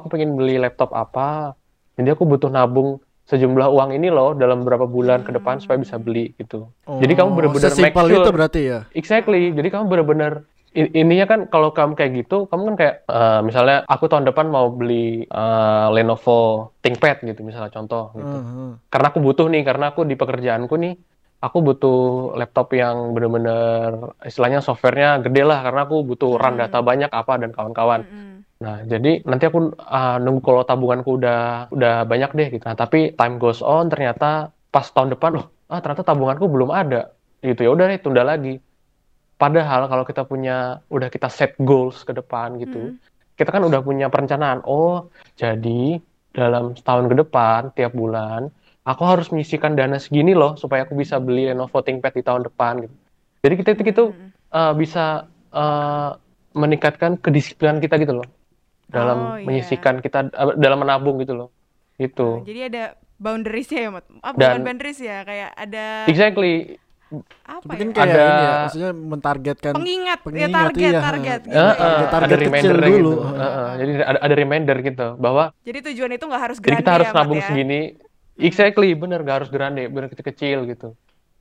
aku pengen beli laptop apa, jadi aku butuh nabung sejumlah uang ini loh dalam beberapa bulan ke depan supaya bisa beli gitu. Jadi kamu benar-benar make sure itu berarti ya. Exactly. Jadi kamu benar-benar Intinya kan kalau kamu kayak gitu, kamu kan kayak misalnya aku tahun depan mau beli Lenovo ThinkPad gitu misalnya contoh gitu. Karena aku butuh nih, karena aku di pekerjaanku nih aku butuh laptop yang benar-benar istilahnya softwarenya gede lah, karena aku butuh run data banyak apa dan kawan-kawan. Nah, jadi nanti aku nunggu kalau tabunganku udah banyak deh gitu. Nah, tapi time goes on, ternyata pas tahun depan ternyata tabunganku belum ada. Gitu ya udah deh, tunda lagi. Padahal kalau kita punya udah kita set goals ke depan gitu. Kita kan udah punya perencanaan. Oh, jadi dalam setahun ke depan tiap bulan aku harus menyisihkan dana segini loh supaya aku bisa beli Lenovo ThinkPad di tahun depan gitu. Jadi kita bisa meningkatkan kedisiplinan kita gitu loh. Dalam menyisihkan kita dalam menabung gitu loh. Gitu. Jadi ada boundaries-nya ya, Mat. Bukan boundaries ya, kayak ada exactly apa ya? Kayak ada ini ya, maksudnya mentargetkan pengingat ya, target gitu. Target ada reminder dulu. Gitu. Jadi ada reminder gitu bahwa jadi tujuan itu enggak harus grande. Jadi kita harus nabung segini. Exactly, benar, enggak harus grande, benar kecil-kecil gitu.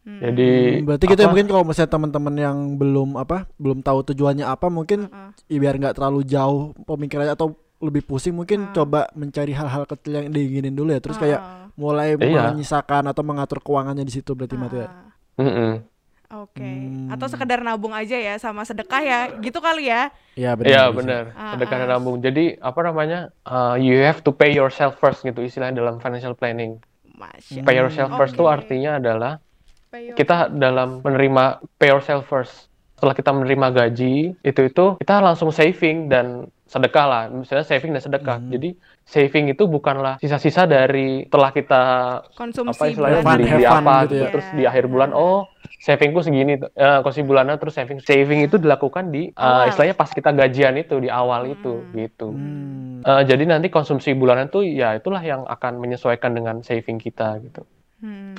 Jadi berarti gitu ya, mungkin kalau misalnya teman-teman yang belum tahu tujuannya apa, mungkin biar nggak terlalu jauh pemikirannya atau lebih pusing, mungkin coba mencari hal-hal kecil yang diinginin dulu ya, terus kayak mulai menyisakan atau mengatur keuangannya di situ berarti Mat ya. Oke. Atau sekedar nabung aja ya sama sedekah ya, gitu kali ya. Iya benar. Iya benar. Sedekah dan nabung. Jadi you have to pay yourself first gitu istilahnya dalam financial planning. Pay yourself first itu artinya adalah kita dalam menerima pay yourself first, setelah kita menerima gaji itu kita langsung saving dan sedekah lah, misalnya saving dan sedekah. Jadi saving itu bukanlah sisa-sisa dari setelah kita konsumsi beli apa gitu ya. Terus di akhir bulan savingku segini, konsumsi bulanan terus saving itu dilakukan di istilahnya pas kita gajian itu di awal itu gitu. Jadi nanti konsumsi bulanan tuh ya itulah yang akan menyesuaikan dengan saving kita gitu.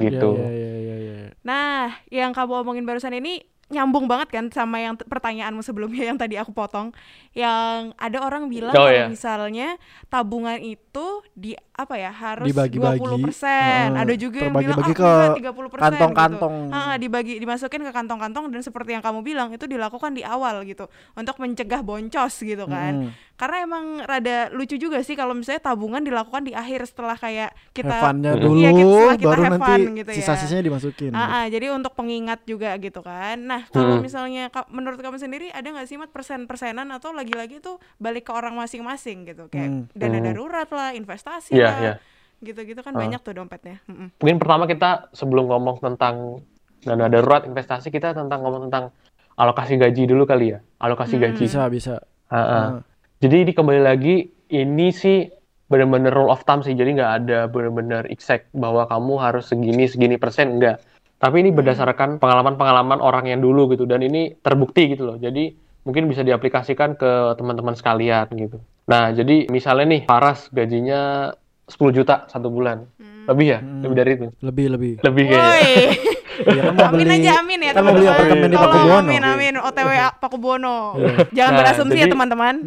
Gitu. Ya. Nah, yang kamu omongin barusan ini nyambung banget kan sama yang pertanyaanmu sebelumnya yang tadi aku potong. Yang ada orang bilang kalau misalnya tabungan itu di harus dibagi-bagi. 20%. Ada juga yang bilang ke 30% kantong-kantong. Gitu. Dibagi, dimasukin ke kantong-kantong, dan seperti yang kamu bilang itu dilakukan di awal gitu untuk mencegah boncos gitu kan. Karena emang rada lucu juga sih kalau misalnya tabungan dilakukan di akhir setelah kayak kita have-funnya dulu, setelah kita baru have-fun, nanti gitu ya. Sisa-sisanya dimasukin. Jadi untuk pengingat juga gitu kan. Nah, kalau misalnya menurut kamu sendiri ada nggak sih Mat persen-persenan atau lagi-lagi itu balik ke orang masing-masing gitu kayak dana darurat lah, investasi lah, gitu-gitu kan banyak tuh dompetnya. Mungkin pertama kita sebelum ngomong tentang dana darurat, investasi, kita ngomong tentang alokasi gaji dulu kali ya. Alokasi gaji bisa. Jadi ini kembali lagi, ini sih benar-benar rule of thumb sih, jadi nggak ada benar-benar exact bahwa kamu harus segini persen, enggak. Tapi ini berdasarkan pengalaman-pengalaman orang yang dulu gitu, dan ini terbukti gitu loh. Jadi mungkin bisa diaplikasikan ke teman-teman sekalian gitu. Nah jadi misalnya nih Farras gajinya 10 juta satu bulan, lebih ya? Lebih dari itu? Lebih kayaknya. Ya, amin ya teman-teman. Amin. Tolong amin OTW Pakubuwono. Jangan berasumsi ya teman-teman.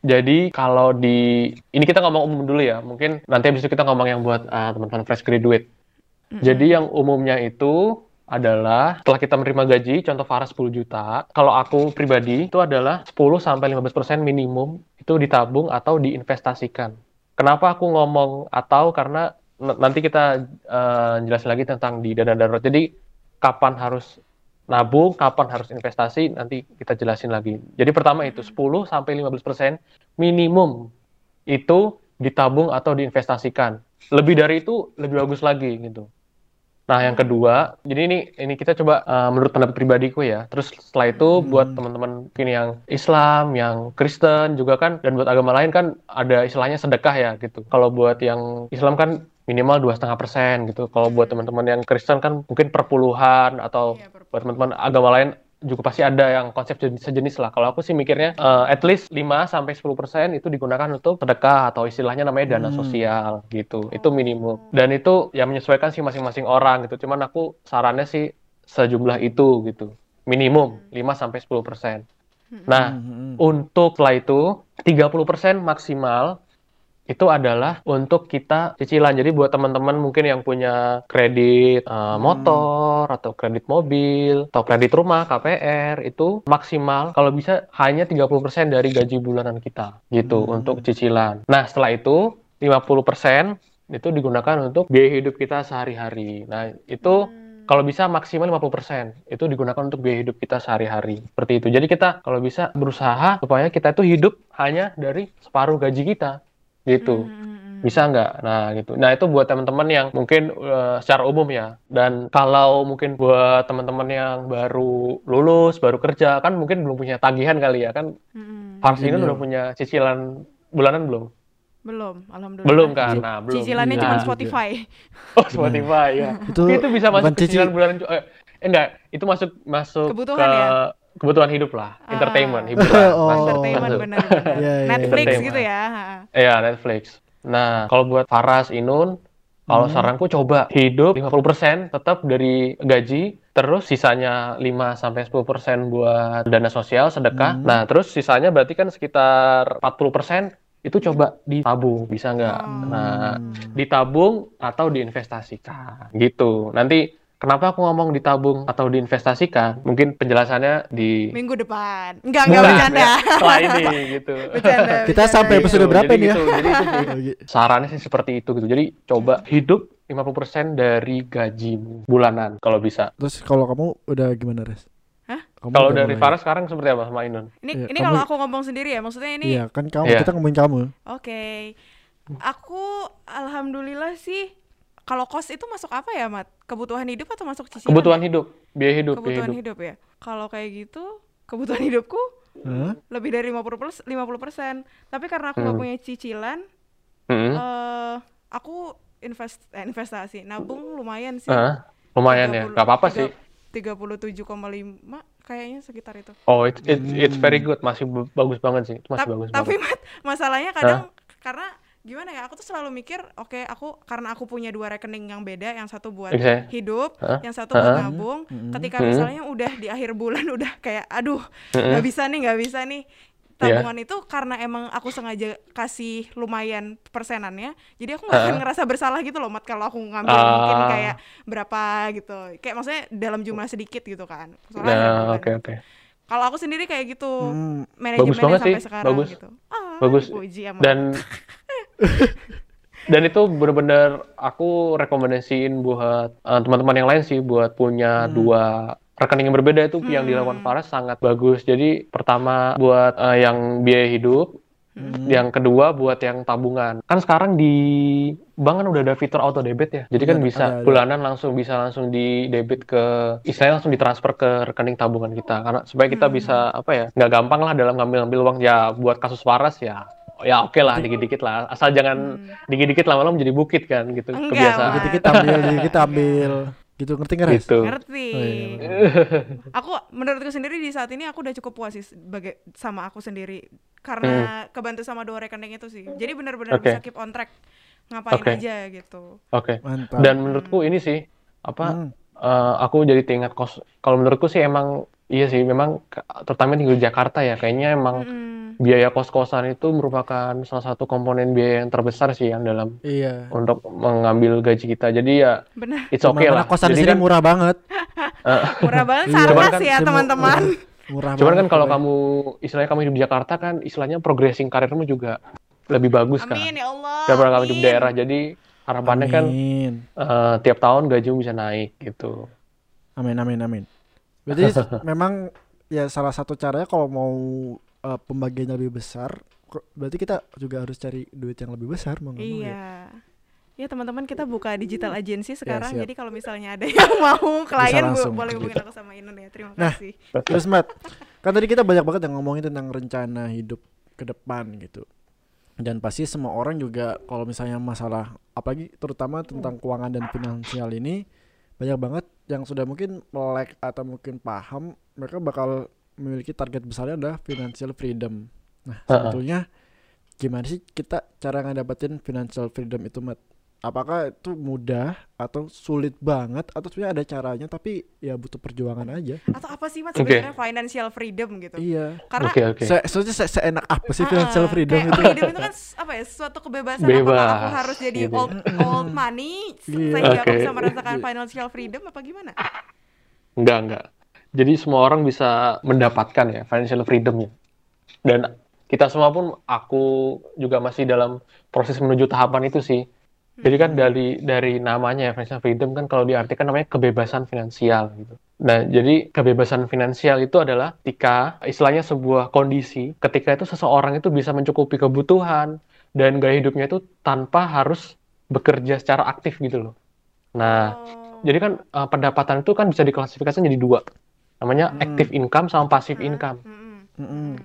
Jadi kalau ini kita ngomong umum dulu ya. Mungkin nanti abis itu kita ngomong yang buat teman-teman fresh graduate. Jadi yang umumnya itu adalah setelah kita menerima gaji, contoh Farras 10 juta. Kalau aku pribadi itu adalah 10-15% minimum itu ditabung atau diinvestasikan. Kenapa aku ngomong atau karena nanti kita jelasin lagi tentang di dana darurat. Jadi kapan harus nabung, kapan harus investasi, nanti kita jelasin lagi. Jadi pertama itu 10-15% minimum itu ditabung atau diinvestasikan. Lebih dari itu lebih bagus lagi gitu. Nah yang kedua, jadi ini kita coba menurut pendapat pribadiku ya. Terus setelah itu buat teman-teman mungkin yang Islam, yang Kristen juga kan, dan buat agama lain kan ada istilahnya sedekah ya gitu. Kalau buat yang Islam kan minimal 2,5% gitu. Kalau buat teman-teman yang Kristen kan mungkin perpuluhan, atau buat teman-teman agama lain juga pasti ada yang konsep sejenis lah. Kalau aku sih mikirnya at least 5-10% itu digunakan untuk sedekah atau istilahnya namanya dana sosial gitu. Itu minimum. Dan itu ya menyesuaikan sih masing-masing orang gitu. Cuman aku sarannya sih sejumlah itu gitu. Minimum 5-10%. Nah, untuk setelah itu 30% maksimal itu adalah untuk kita cicilan. Jadi buat teman-teman mungkin yang punya kredit motor atau kredit mobil atau kredit rumah KPR, itu maksimal kalau bisa hanya 30% dari gaji bulanan kita gitu untuk cicilan. Nah, setelah itu 50% itu digunakan untuk biaya hidup kita sehari-hari. Nah, itu kalau bisa maksimal 50% itu digunakan untuk biaya hidup kita sehari-hari. Seperti itu. Jadi kita kalau bisa berusaha supaya kita itu hidup hanya dari separuh gaji kita. Gitu. Bisa nggak? Nah, gitu. Nah, itu buat teman-teman yang mungkin secara umum ya. Dan kalau mungkin buat teman-teman yang baru lulus, baru kerja, kan mungkin belum punya tagihan kali ya. Kan Farras ini udah punya cicilan bulanan belum? Belum, alhamdulillah. Belum kan? Nah, belum. Cicilannya cuma Spotify. Oh, Spotify ya. Itu bisa masuk cicilan bulanan. Enggak, itu masuk kebutuhan ke ya? Kebutuhan hidup lah, entertainment, hiburan. Entertainment benar. Netflix gitu ya. Iya, Netflix. Nah, kalau buat Farras, Inun, kalau saranku coba hidup 50% tetap dari gaji, terus sisanya 5-10% buat dana sosial, sedekah. Nah, terus sisanya berarti kan sekitar 40%. Itu coba ditabung, bisa nggak? Nah, ditabung atau diinvestasikan, gitu. Nanti kenapa aku ngomong ditabung atau diinvestasikan? Mungkin penjelasannya di minggu depan. Enggak bercanda. Setelah ini, gitu. Kita sampai episode berapa nih ya? Jadi sarannya sih seperti itu, gitu. Jadi coba hidup 50% dari gaji bulanan, kalau bisa. Terus kalau kamu udah gimana, Res? Kalau dari Farras sekarang seperti apa sama Inun? Ini kalau aku ngomong sendiri ya, maksudnya ini. Iya kan kamu, kita ngomongin kamu. Oke. Aku alhamdulillah sih. Kalau kos itu masuk apa ya, Mat? Kebutuhan hidup atau masuk cicilan? Kebutuhan hidup, biaya hidup. Kebutuhan hidup ya. Kalau kayak gitu, kebutuhan hidupku lebih dari 50%. Tapi karena aku gak punya cicilan, aku investasi, nabung lumayan sih. Lumayan 30, ya, gak apa-apa sih. 37,5 kayaknya sekitar itu. Oh, it's very good, masih bagus banget sih. Masih bagus. Tapi Mat, masalahnya kadang karena gimana ya, aku tuh selalu mikir, oke, aku karena aku punya 2 rekening yang beda, yang satu buat hidup, yang satu buat nabung. Ketika misalnya udah di akhir bulan udah kayak aduh, nggak bisa nih. Tabungan itu karena emang aku sengaja kasih lumayan persenannya, jadi aku nggak akan ngerasa bersalah gitu loh, Mat, kalau aku ngambil mungkin kayak berapa gitu, kayak maksudnya dalam jumlah sedikit gitu kan. Nah, oke. Kalau aku sendiri kayak gitu, manajemennya sampai sekarang bagus. Gitu. Bagus. Dan dan itu benar-benar aku rekomendasiin buat teman-teman yang lain sih, buat punya 2 rekening yang berbeda. Itu yang dilakukan Farras sangat bagus. Jadi pertama buat yang biaya hidup, yang kedua buat yang tabungan. Kan sekarang di bank kan udah ada fitur auto debit ya. Jadi kan bisa bulanan langsung di debit ke, istilahnya langsung ditransfer ke rekening tabungan kita. Karena supaya kita bisa apa ya, nggak gampang lah dalam ngambil uang ya. Buat kasus Farras ya oke lah, dikit-dikit lah, asal jangan dikit-dikit lama-lama jadi bukit kan gitu. Enggak, kebiasaan. Dikit-dikit ambil. Gitu, ngerti gak, Res? Gitu. Ngerti. Oh, iya. Aku, menurutku sendiri di saat ini aku udah cukup puas sih sama aku sendiri. Karena kebantu sama 2 rekening itu sih. Jadi benar-benar bisa keep on track ngapain aja gitu. Oke. Mantap. Dan menurutku ini sih, aku jadi teringat kos. Kalau menurutku sih emang, iya sih, memang terutama tinggal di Jakarta ya, kayaknya emang biaya kos-kosan itu merupakan salah satu komponen biaya yang terbesar sih yang dalam untuk mengambil gaji kita. Jadi ya it's okay lah. Kosan di sini kan murah banget. Murah banget, Farras ya teman-teman. Murah cuman banget, kan kalau kamu istilahnya kamu hidup di Jakarta kan istilahnya progressing karirmu juga lebih bagus kan. Amin ya Allah. Daripada kamu hidup daerah. Jadi harapannya kan tiap tahun gajimu bisa naik gitu. Amin. Berarti memang ya salah satu caranya kalau mau pembagiannya lebih besar, berarti kita juga harus cari duit yang lebih besar, mau ngomong ya teman-teman, kita buka digital agency sekarang. Jadi kalau misalnya ada yang mau klien, boleh hubungin aku sama Inun ya. Terima kasih. Terus Mat, kan tadi kita banyak banget yang ngomongin tentang rencana hidup ke depan gitu, dan pasti semua orang juga kalau misalnya masalah apalagi terutama tentang keuangan dan finansial ini, banyak banget yang sudah mungkin melek atau mungkin paham, mereka bakal memiliki target besarnya adalah financial freedom. Nah, sebetulnya gimana sih kita cara ngedapetin financial freedom itu, Mat? apakah itu mudah atau sulit banget atau sebenarnya ada caranya tapi ya butuh perjuangan aja. Atau apa sih mas sebenarnya financial freedom gitu? Iya. Karena seenak apa sih financial freedom itu? Freedom itu kan apa ya? Suatu kebebasan. Apakah aku harus jadi old money sehingga aku bisa merasakan financial freedom apa gimana? Enggak. Jadi semua orang bisa mendapatkan ya financial freedomnya. Dan kita semua pun, aku juga masih dalam proses menuju tahapan itu sih. Jadi kan dari namanya financial freedom kan kalau diartikan namanya kebebasan finansial gitu. Nah, jadi kebebasan finansial itu adalah ketika istilahnya sebuah kondisi ketika itu seseorang itu bisa mencukupi kebutuhan dan gaya hidupnya itu tanpa harus bekerja secara aktif gitu loh. Nah, jadi kan pendapatan itu kan bisa diklasifikasikan jadi dua. Namanya active income sama passive income.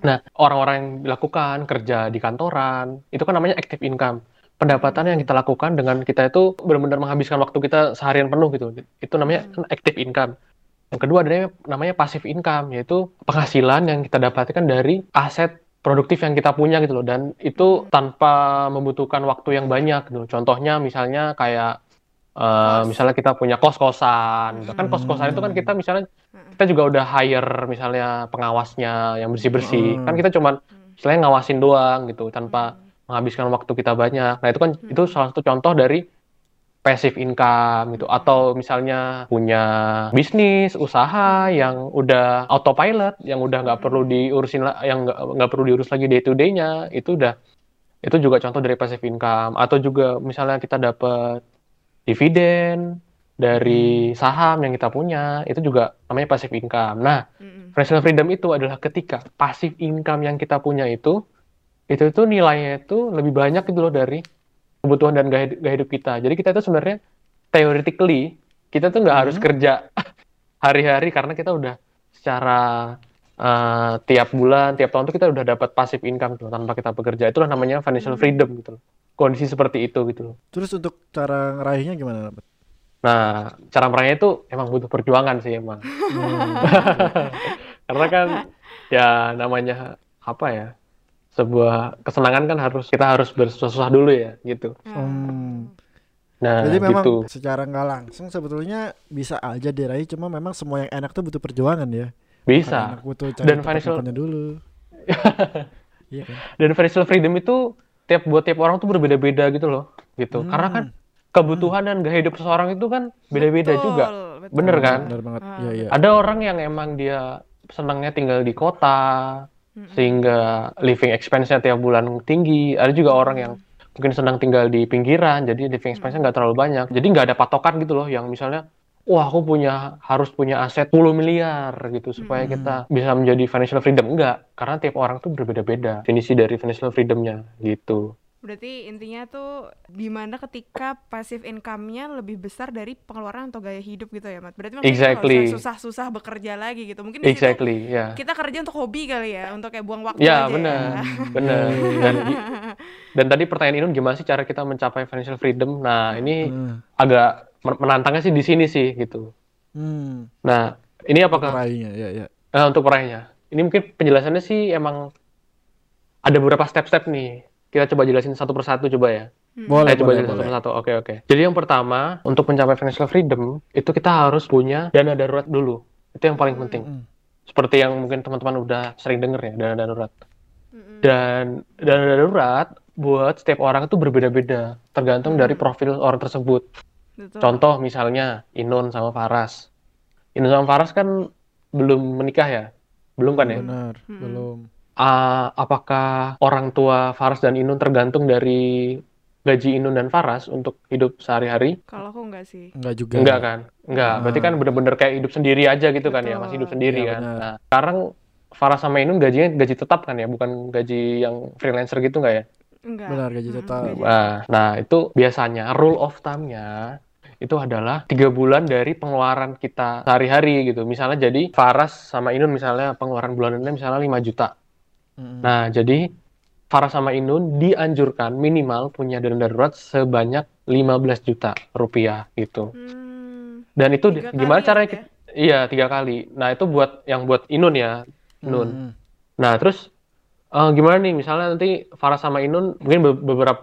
Nah, orang-orang yang dilakukan kerja di kantoran, itu kan namanya active income. Pendapatan yang kita lakukan dengan kita itu benar-benar menghabiskan waktu kita seharian penuh gitu. Itu namanya active income. Yang kedua ada namanya passive income, yaitu penghasilan yang kita dapatkan dari aset produktif yang kita punya gitu loh. Dan itu tanpa membutuhkan waktu yang banyak gitu. Contohnya misalnya kayak misalnya kita punya kos-kosan. Kan kos-kosan itu kan kita misalnya kita juga udah hire misalnya pengawasnya yang bersih-bersih. Kan kita cuman misalnya ngawasin doang gitu tanpa menghabiskan waktu kita banyak. Nah, itu kan itu salah satu contoh dari passive income gitu. Atau misalnya punya bisnis, usaha yang udah autopilot, yang udah nggak perlu diurusin, yang nggak perlu diurus lagi day to day-nya, itu udah, itu juga contoh dari passive income. Atau juga misalnya kita dapat dividen dari saham yang kita punya, itu juga namanya passive income. Nah, financial freedom itu adalah ketika passive income yang kita punya itu nilainya itu lebih banyak gitu loh dari kebutuhan dan gaya hidup kita. Jadi kita itu sebenarnya theoretically kita tuh nggak harus kerja hari-hari karena kita udah secara tiap bulan, tiap tahun tuh kita udah dapat passive income tuh tanpa kita bekerja. Itulah namanya financial freedom gitu loh. Kondisi seperti itu gitu loh. Terus untuk cara ngeraihnya gimana? Nah, cara ngeraihnya itu emang butuh perjuangan sih emang. Karena kan ya namanya apa ya? Sebuah kesenangan kan kita harus bersusah-susah dulu ya gitu. Nah, jadi memang gitu. Secara nggak langsung sebetulnya bisa aja diraih, cuma memang semua yang enak tuh butuh perjuangan ya. Bisa. Butuh dan financial-nya dulu. Iya kan? Dan financial freedom itu tiap orang tuh berbeda-beda gitu loh, gitu. Karena kan kebutuhan dan gaya hidup seseorang itu kan beda-beda juga. Betul. Bener kan? Bener banget. Ya. Ada orang yang emang dia senangnya tinggal di kota, sehingga living expense-nya tiap bulan tinggi. Ada juga orang yang mungkin senang tinggal di pinggiran, jadi living expense-nya nggak terlalu banyak. Jadi nggak ada patokan gitu loh, yang misalnya, wah aku harus punya aset 10 miliar gitu, supaya kita bisa menjadi financial freedom. Enggak, karena tiap orang tuh berbeda-beda definisi dari financial freedom-nya gitu. Berarti intinya tuh dimana ketika passive income-nya lebih besar dari pengeluaran atau gaya hidup gitu ya, Mat? Berarti maksudnya susah-susah bekerja lagi gitu. Mungkin disitu kita kerja untuk hobi kali ya, untuk kayak buang waktu aja. Bener. Dan tadi pertanyaan Inun gimana sih cara kita mencapai financial freedom? Nah, ini agak menantangnya sih di sini sih gitu. Nah, ini apakah untuk peraihnya? Ini mungkin penjelasannya sih emang ada beberapa step-step nih. Kita coba jelasin satu persatu coba ya. Boleh. Satu persatu. Oke. Jadi yang pertama, untuk mencapai financial freedom, itu kita harus punya dana darurat dulu. Itu yang paling penting. Seperti yang mungkin teman-teman udah sering denger ya, dana darurat. Dan dana darurat buat setiap orang itu berbeda-beda, tergantung dari profil orang tersebut. Betul. Contoh misalnya, Inun sama Farras. Inun sama Farras kan belum menikah ya? Belum kan ya? Benar, belum. Apakah orang tua Farras dan Inun tergantung dari gaji Inun dan Farras untuk hidup sehari-hari? Kalau aku enggak sih. Enggak juga. Enggak kan? Enggak. Berarti kan benar-benar kayak hidup sendiri aja gitu. Betul. Kan ya, masih hidup sendiri ya, kan. Benar. Nah, sekarang Farras sama Inun gajinya gaji tetap kan ya, bukan gaji yang freelancer gitu enggak ya? Enggak. Benar, gaji tetap. Nah, itu biasanya rule of thumb-nya itu adalah 3 bulan dari pengeluaran kita sehari-hari gitu. Misalnya jadi Farras sama Inun misalnya pengeluaran bulanannya misalnya 5 juta. Nah, jadi Farras sama Inun dianjurkan minimal punya dana darurat sebanyak 15 juta rupiah gitu. Dan itu gimana caranya? Ya? Iya, 3 kali. Nah, itu buat Inun ya, Nun. Nah, terus gimana nih misalnya nanti Farras sama Inun mungkin beberapa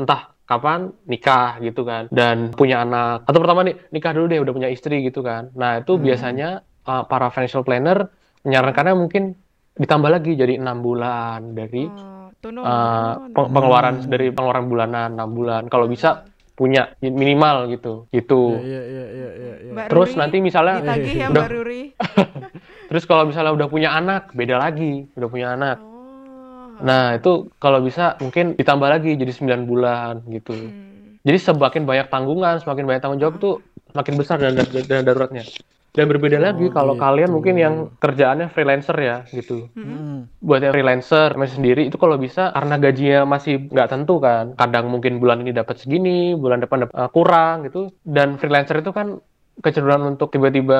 entah kapan nikah gitu kan, dan punya anak, atau pertama nikah dulu deh udah punya istri gitu kan. Nah itu biasanya para financial planner menyarankannya mungkin ditambah lagi jadi 6 bulan dari pengeluaran dari pengeluaran bulanan 6 bulan kalau bisa punya minimal gitu. Yeah. Terus Ruri, nanti misalnya ditagih ya Mbak Ruri. Terus kalau misalnya udah punya anak beda lagi, udah punya anak. Nah itu kalau bisa mungkin ditambah lagi jadi 9 bulan gitu. Jadi semakin banyak tanggungan, semakin banyak tanggung jawab tuh makin besar dana daruratnya. Dan berbeda lagi kalau kalian mungkin yang kerjaannya freelancer ya gitu. Buat yang freelancer masih sendiri itu kalau bisa, karena gajinya masih nggak tentu kan, kadang mungkin bulan ini dapat segini, bulan depan kurang gitu. Dan freelancer itu kan kecenderungan untuk tiba-tiba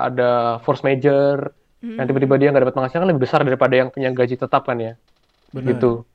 ada force major, yang tiba-tiba dia nggak dapat penghasilan kan lebih besar daripada yang punya gaji tetap kan ya. Bener. Gitu.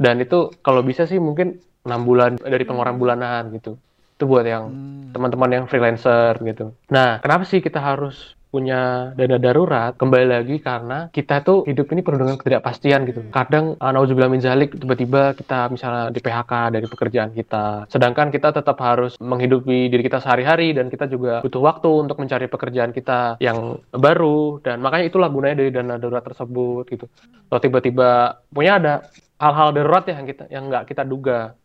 Dan itu kalau bisa sih mungkin 6 bulan dari pengeluaran bulanan gitu. Itu buat yang teman-teman yang freelancer gitu. Nah, kenapa sih kita harus punya dana darurat? Kembali lagi karena kita tuh hidup ini penuh dengan ketidakpastian gitu. Kadang nauzubillah min dzalik, tiba-tiba kita misalnya di PHK dari pekerjaan kita. Sedangkan kita tetap harus menghidupi diri kita sehari-hari dan kita juga butuh waktu untuk mencari pekerjaan kita yang baru, dan makanya itulah gunanya dari dana darurat tersebut gitu. Kalau tiba-tiba punya ada hal-hal darurat yang nggak kita duga.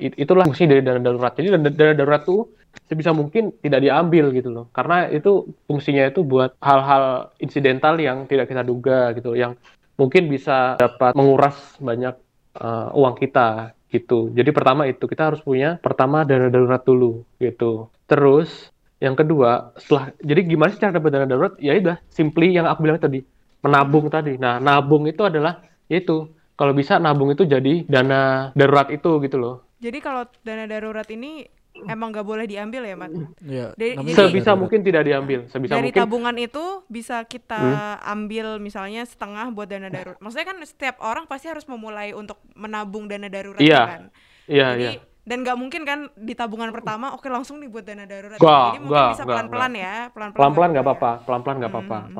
Itulah fungsi dari dana darurat. Jadi dana darurat tuh sebisa mungkin tidak diambil gitu loh. Karena itu fungsinya itu buat hal-hal insidental yang tidak kita duga gitu, yang mungkin bisa dapat menguras banyak uang kita gitu. Jadi pertama itu kita harus punya dana darurat dulu gitu. Terus yang kedua, jadi gimana sih cara dapat dana darurat? Ya udah, simply yang aku bilang tadi, menabung tadi. Nah, nabung itu adalah yaitu kalau bisa nabung itu jadi dana darurat itu gitu loh. Jadi kalau dana darurat ini emang nggak boleh diambil ya, Mat? Ya, sebisa mungkin tidak diambil. Sebisa dari mungkin. Tabungan itu bisa kita ambil misalnya setengah buat dana darurat. Maksudnya kan setiap orang pasti harus memulai untuk menabung dana darurat kan? Iya. Dan nggak mungkin kan di tabungan pertama, oke langsung nih buat dana darurat. Jadi mungkin bisa pelan-pelan ya. Pelan-pelan nggak apa-apa.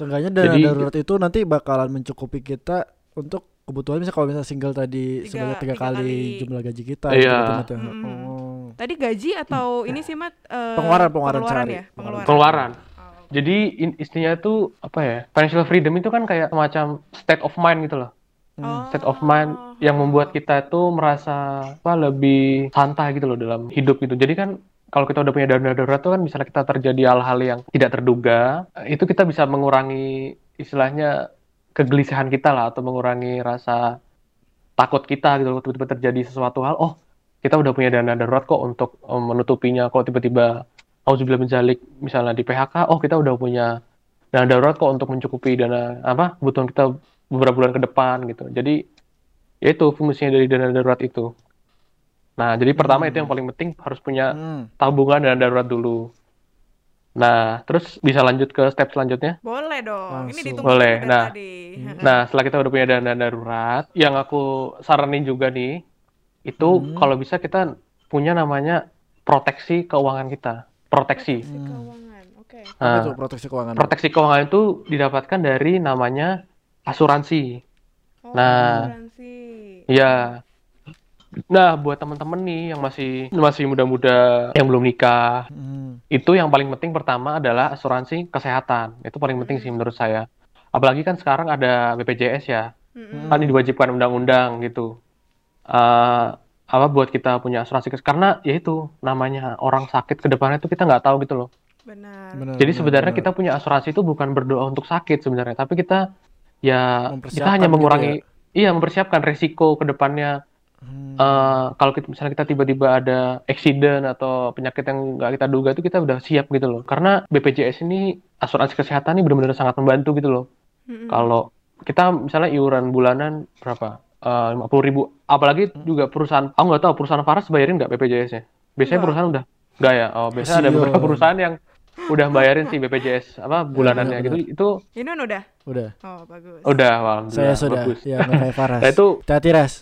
Seenggaknya dana darurat itu nanti bakalan mencukupi kita untuk kebutuhan, misalnya kalau misalnya single tadi sebanyak 3 kali jumlah gaji kita. Tadi gaji atau ini sih Mat? Pengeluaran. Jadi istinya tuh apa ya, financial freedom itu kan kayak semacam state of mind gitu loh. State of mind yang membuat kita tuh merasa lebih santai gitu loh dalam hidup gitu. Jadi kan kalau kita udah punya dana darurat tuh kan misalnya kita terjadi hal-hal yang tidak terduga, itu kita bisa mengurangi istilahnya kegelisahan kita lah, atau mengurangi rasa takut kita gitu. Tiba-tiba terjadi sesuatu hal, oh kita udah punya dana darurat kok untuk menutupinya. Kalau tiba-tiba auzubillah min dzalik misalnya di PHK, oh kita udah punya dana darurat kok untuk mencukupi dana kebutuhan kita beberapa bulan ke depan gitu. Jadi ya itu fungsinya dari dana darurat itu. Nah jadi pertama itu yang paling penting, harus punya tabungan dana darurat dulu. Nah, terus bisa lanjut ke step selanjutnya? Boleh dong. Langsung. Ini ditunggu tadi. Nah, setelah kita udah punya dana darurat, yang aku saranin juga nih, itu kalau bisa kita punya namanya proteksi keuangan kita. Proteksi keuangan, oke. Nah, itu proteksi keuangan. Proteksi keuangan itu didapatkan dari namanya asuransi. Asuransi. Ya. Nah, buat teman-teman nih yang masih muda-muda, yang belum nikah, itu yang paling penting pertama adalah asuransi kesehatan. Itu paling penting sih menurut saya. Apalagi kan sekarang ada BPJS ya, kan diwajibkan undang-undang gitu. Buat kita punya asuransi kesehatan, karena ya itu namanya orang sakit ke depannya itu kita nggak tahu gitu loh. Benar. Jadi sebenarnya kita punya asuransi itu bukan berdoa untuk sakit sebenarnya, tapi kita hanya mengurangi, mempersiapkan resiko ke depannya. Kalau misalnya kita tiba-tiba ada accident atau penyakit yang nggak kita duga itu kita udah siap gitu loh. Karena BPJS ini, asuransi kesehatan ini benar-benar sangat membantu gitu loh. Kalau kita misalnya iuran bulanan berapa? 50.000. Apalagi juga perusahaan, aku nggak tahu perusahaan Farras bayarin nggak BPJS-nya? Biasanya perusahaan udah nggak ya. Biasanya ada beberapa perusahaan yang udah bayarin sih BPJS bulanannya gitu. Itu Inun udah. Oh, bagus. Udah, alhamdulillah. Saya sudah. Bagus. Ya, makanya Farras. Nah, itu hati-hati ras.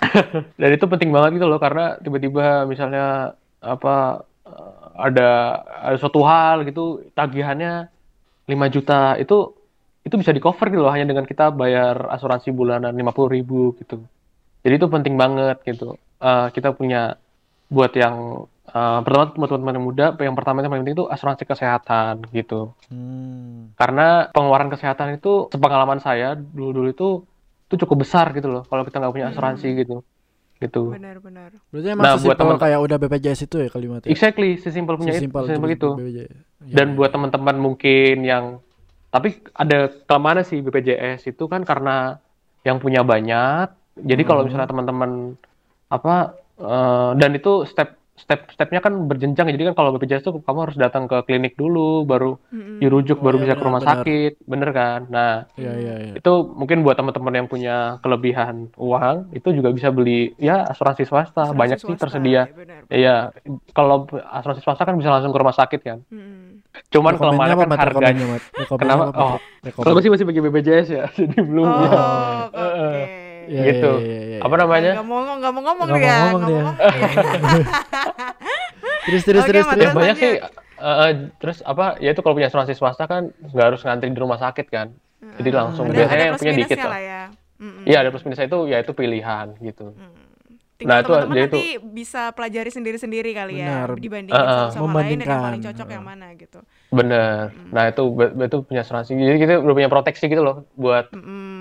Dan itu penting banget gitu loh, karena tiba-tiba misalnya ada suatu hal gitu, tagihannya 5 juta, itu bisa di-cover gitu loh hanya dengan kita bayar asuransi bulanan 50.000 gitu. Jadi itu penting banget gitu. Kita punya buat yang pertama buat teman-teman muda, yang pertama yang paling penting itu asuransi kesehatan gitu. Karena pengeluaran kesehatan itu sepengalaman saya dulu-dulu itu cukup besar gitu loh kalau kita nggak punya asuransi gitu. Benar-benar. Berarti emang buat teman kayak udah BPJS itu ya kalimatnya. Exactly, sesimpel punya itu, sesimpel itu. Dan buat teman-teman mungkin yang tapi ada kelemahan sih BPJS itu kan karena yang punya banyak. Jadi kalau misalnya teman-teman dan itu step-stepnya kan berjenjang, jadi kan kalau BPJS tuh kamu harus datang ke klinik dulu, baru dirujuk, baru bisa ke rumah sakit, bener kan? Nah, itu mungkin buat teman-teman yang punya kelebihan uang, itu juga bisa beli ya asuransi swasta, banyak sih tersedia. Iya, kalau asuransi swasta kan bisa langsung ke rumah sakit kan. Cuman kelemahannya kan harganya. Kenapa? Kalau sih masih bagi BPJS ya, jadi belum. Gitu. Namanya? Nggak mau ngomong dia. Terus. Banyak sih. Terus ya itu kalau punya asuransi swasta kan nggak harus ngantri di rumah sakit kan. Jadi langsung biasanya yang punya dikit lah. Iya ada plus minusnya itu, ya itu pilihan gitu. Tinggal teman-teman nanti bisa pelajari sendiri-sendiri kali ya. Dibandingin sama lain dan yang paling cocok yang mana gitu. Bener. Nah itu punya asuransi. Jadi kita udah punya proteksi gitu loh buat.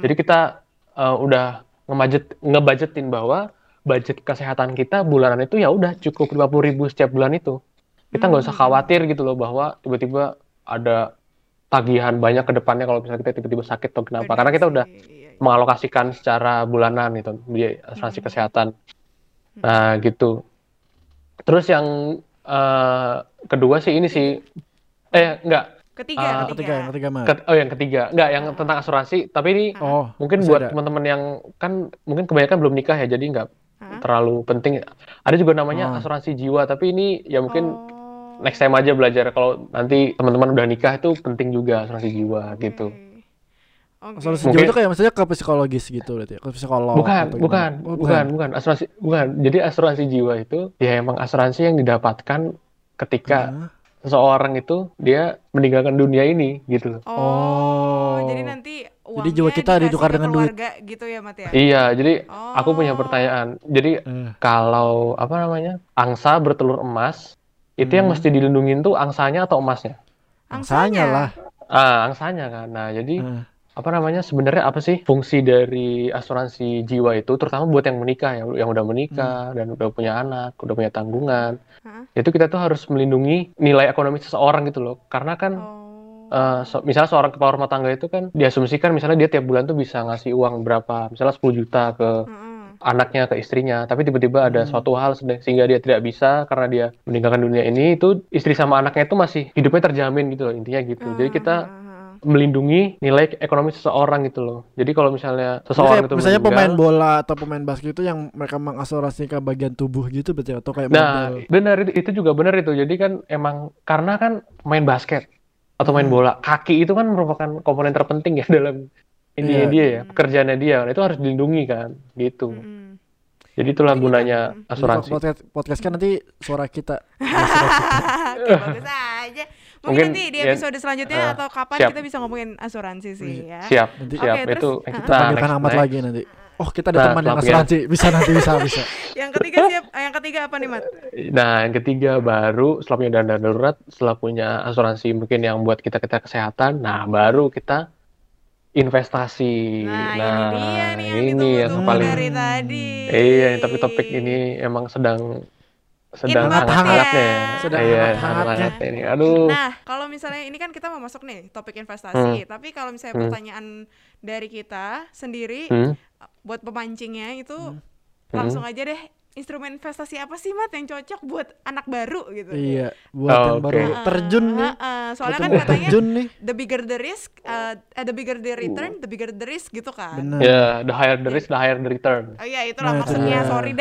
Jadi kita udah ngebudgetin bahwa budget kesehatan kita bulanan itu ya udah cukup 50.000 setiap bulan itu. Kita nggak usah khawatir gitu loh bahwa tiba-tiba ada tagihan banyak ke depannya kalau misalnya kita tiba-tiba sakit atau kenapa. Karena kita udah mengalokasikan secara bulanan gitu di asuransi kesehatan. Nah, gitu. Terus yang kedua sih ini sih yang tentang asuransi, tapi ini mungkin buat teman-teman yang kan mungkin kebanyakan belum nikah ya, jadi nggak terlalu penting. Ada juga namanya asuransi jiwa, tapi ini ya mungkin next time aja belajar kalau nanti teman-teman udah nikah itu penting juga asuransi jiwa gitu. Asuransi jiwa itu kayak maksudnya ke psikologis gitu berarti ya, ke psikolog? Bukan. Asuransi bukan. Jadi asuransi jiwa itu ya emang asuransi yang didapatkan ketika seseorang itu dia meninggalkan dunia ini gitu. Jadi nanti uangnya jiwa kita ditukar dengan keluarga duit gitu ya, Mat ya? Iya, jadi aku punya pertanyaan. Jadi kalau angsa bertelur emas, itu yang mesti dilindungin tuh angsanya atau emasnya? Angsanya lah. Angsanya kan. Nah, jadi sebenarnya apa sih fungsi dari asuransi jiwa itu, terutama buat yang menikah ya, yang udah menikah dan udah punya anak, udah punya tanggungan. Itu kita tuh harus melindungi nilai ekonomi seseorang gitu loh, karena kan misalnya seorang kepala rumah tangga itu kan diasumsikan misalnya dia tiap bulan tuh bisa ngasih uang berapa, misalnya 10 juta ke anaknya, ke istrinya, tapi tiba-tiba ada suatu hal sehingga dia tidak bisa karena dia meninggalkan dunia ini, itu istri sama anaknya itu masih hidupnya terjamin gitu loh, intinya gitu. Jadi kita melindungi nilai ekonomi seseorang gitu loh. Jadi kalau misalnya seseorang itu misalnya pemain bola atau pemain basket itu yang mereka mengasuransikan bagian tubuh gitu betul atau kayak benar itu juga benar itu. Jadi kan emang karena kan main basket atau main bola, kaki itu kan merupakan komponen terpenting ya dalam ininya dia ya, pekerjaannya dia. Itu harus dilindungi kan gitu. Jadi itulah gunanya asuransi. Podcast kan nanti suara kita. Bagus aja. Mungkin nanti di episode selanjutnya atau kapan kita bisa ngomongin asuransi sih ya. Siap. Okay, itu kita panggilkan Ahmad lagi nanti. Kita ada teman yang asuransi bisa nanti bisa. Yang ketiga siap. Yang ketiga apa nih, Mat? Nah, yang ketiga baru setelah punya dana darurat, setelah punya asuransi mungkin yang buat kita kesehatan. Nah, baru kita investasi. Nah ini yang paling ini topik-topik ini emang sedang hangat-hangatnya ini. Aduh. Nah, kalau misalnya ini kan kita mau masuk nih topik investasi, tapi kalau misalnya pertanyaan dari kita sendiri buat pemancingnya itu langsung aja deh, instrumen investasi apa sih, Mat, yang cocok buat anak baru gitu? Iya, buat yang baru terjun nih. Soalnya kan katanya the bigger the risk, the bigger the return, the bigger the risk gitu kan. Iya, the higher the risk, the higher the return. Oh iya, itulah maksudnya. Sorry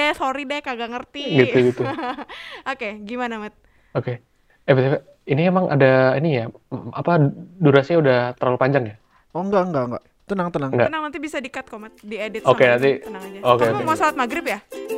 deh, kagak ngerti. Gitu. Oke, gimana, Mat? Oke. Ini emang ada ini ya, durasinya udah terlalu panjang ya? Oh enggak. Tenang nanti bisa di-cut kok, Mat, diedit. Oke, nanti. Tenang aja. Kamu mau salat maghrib ya?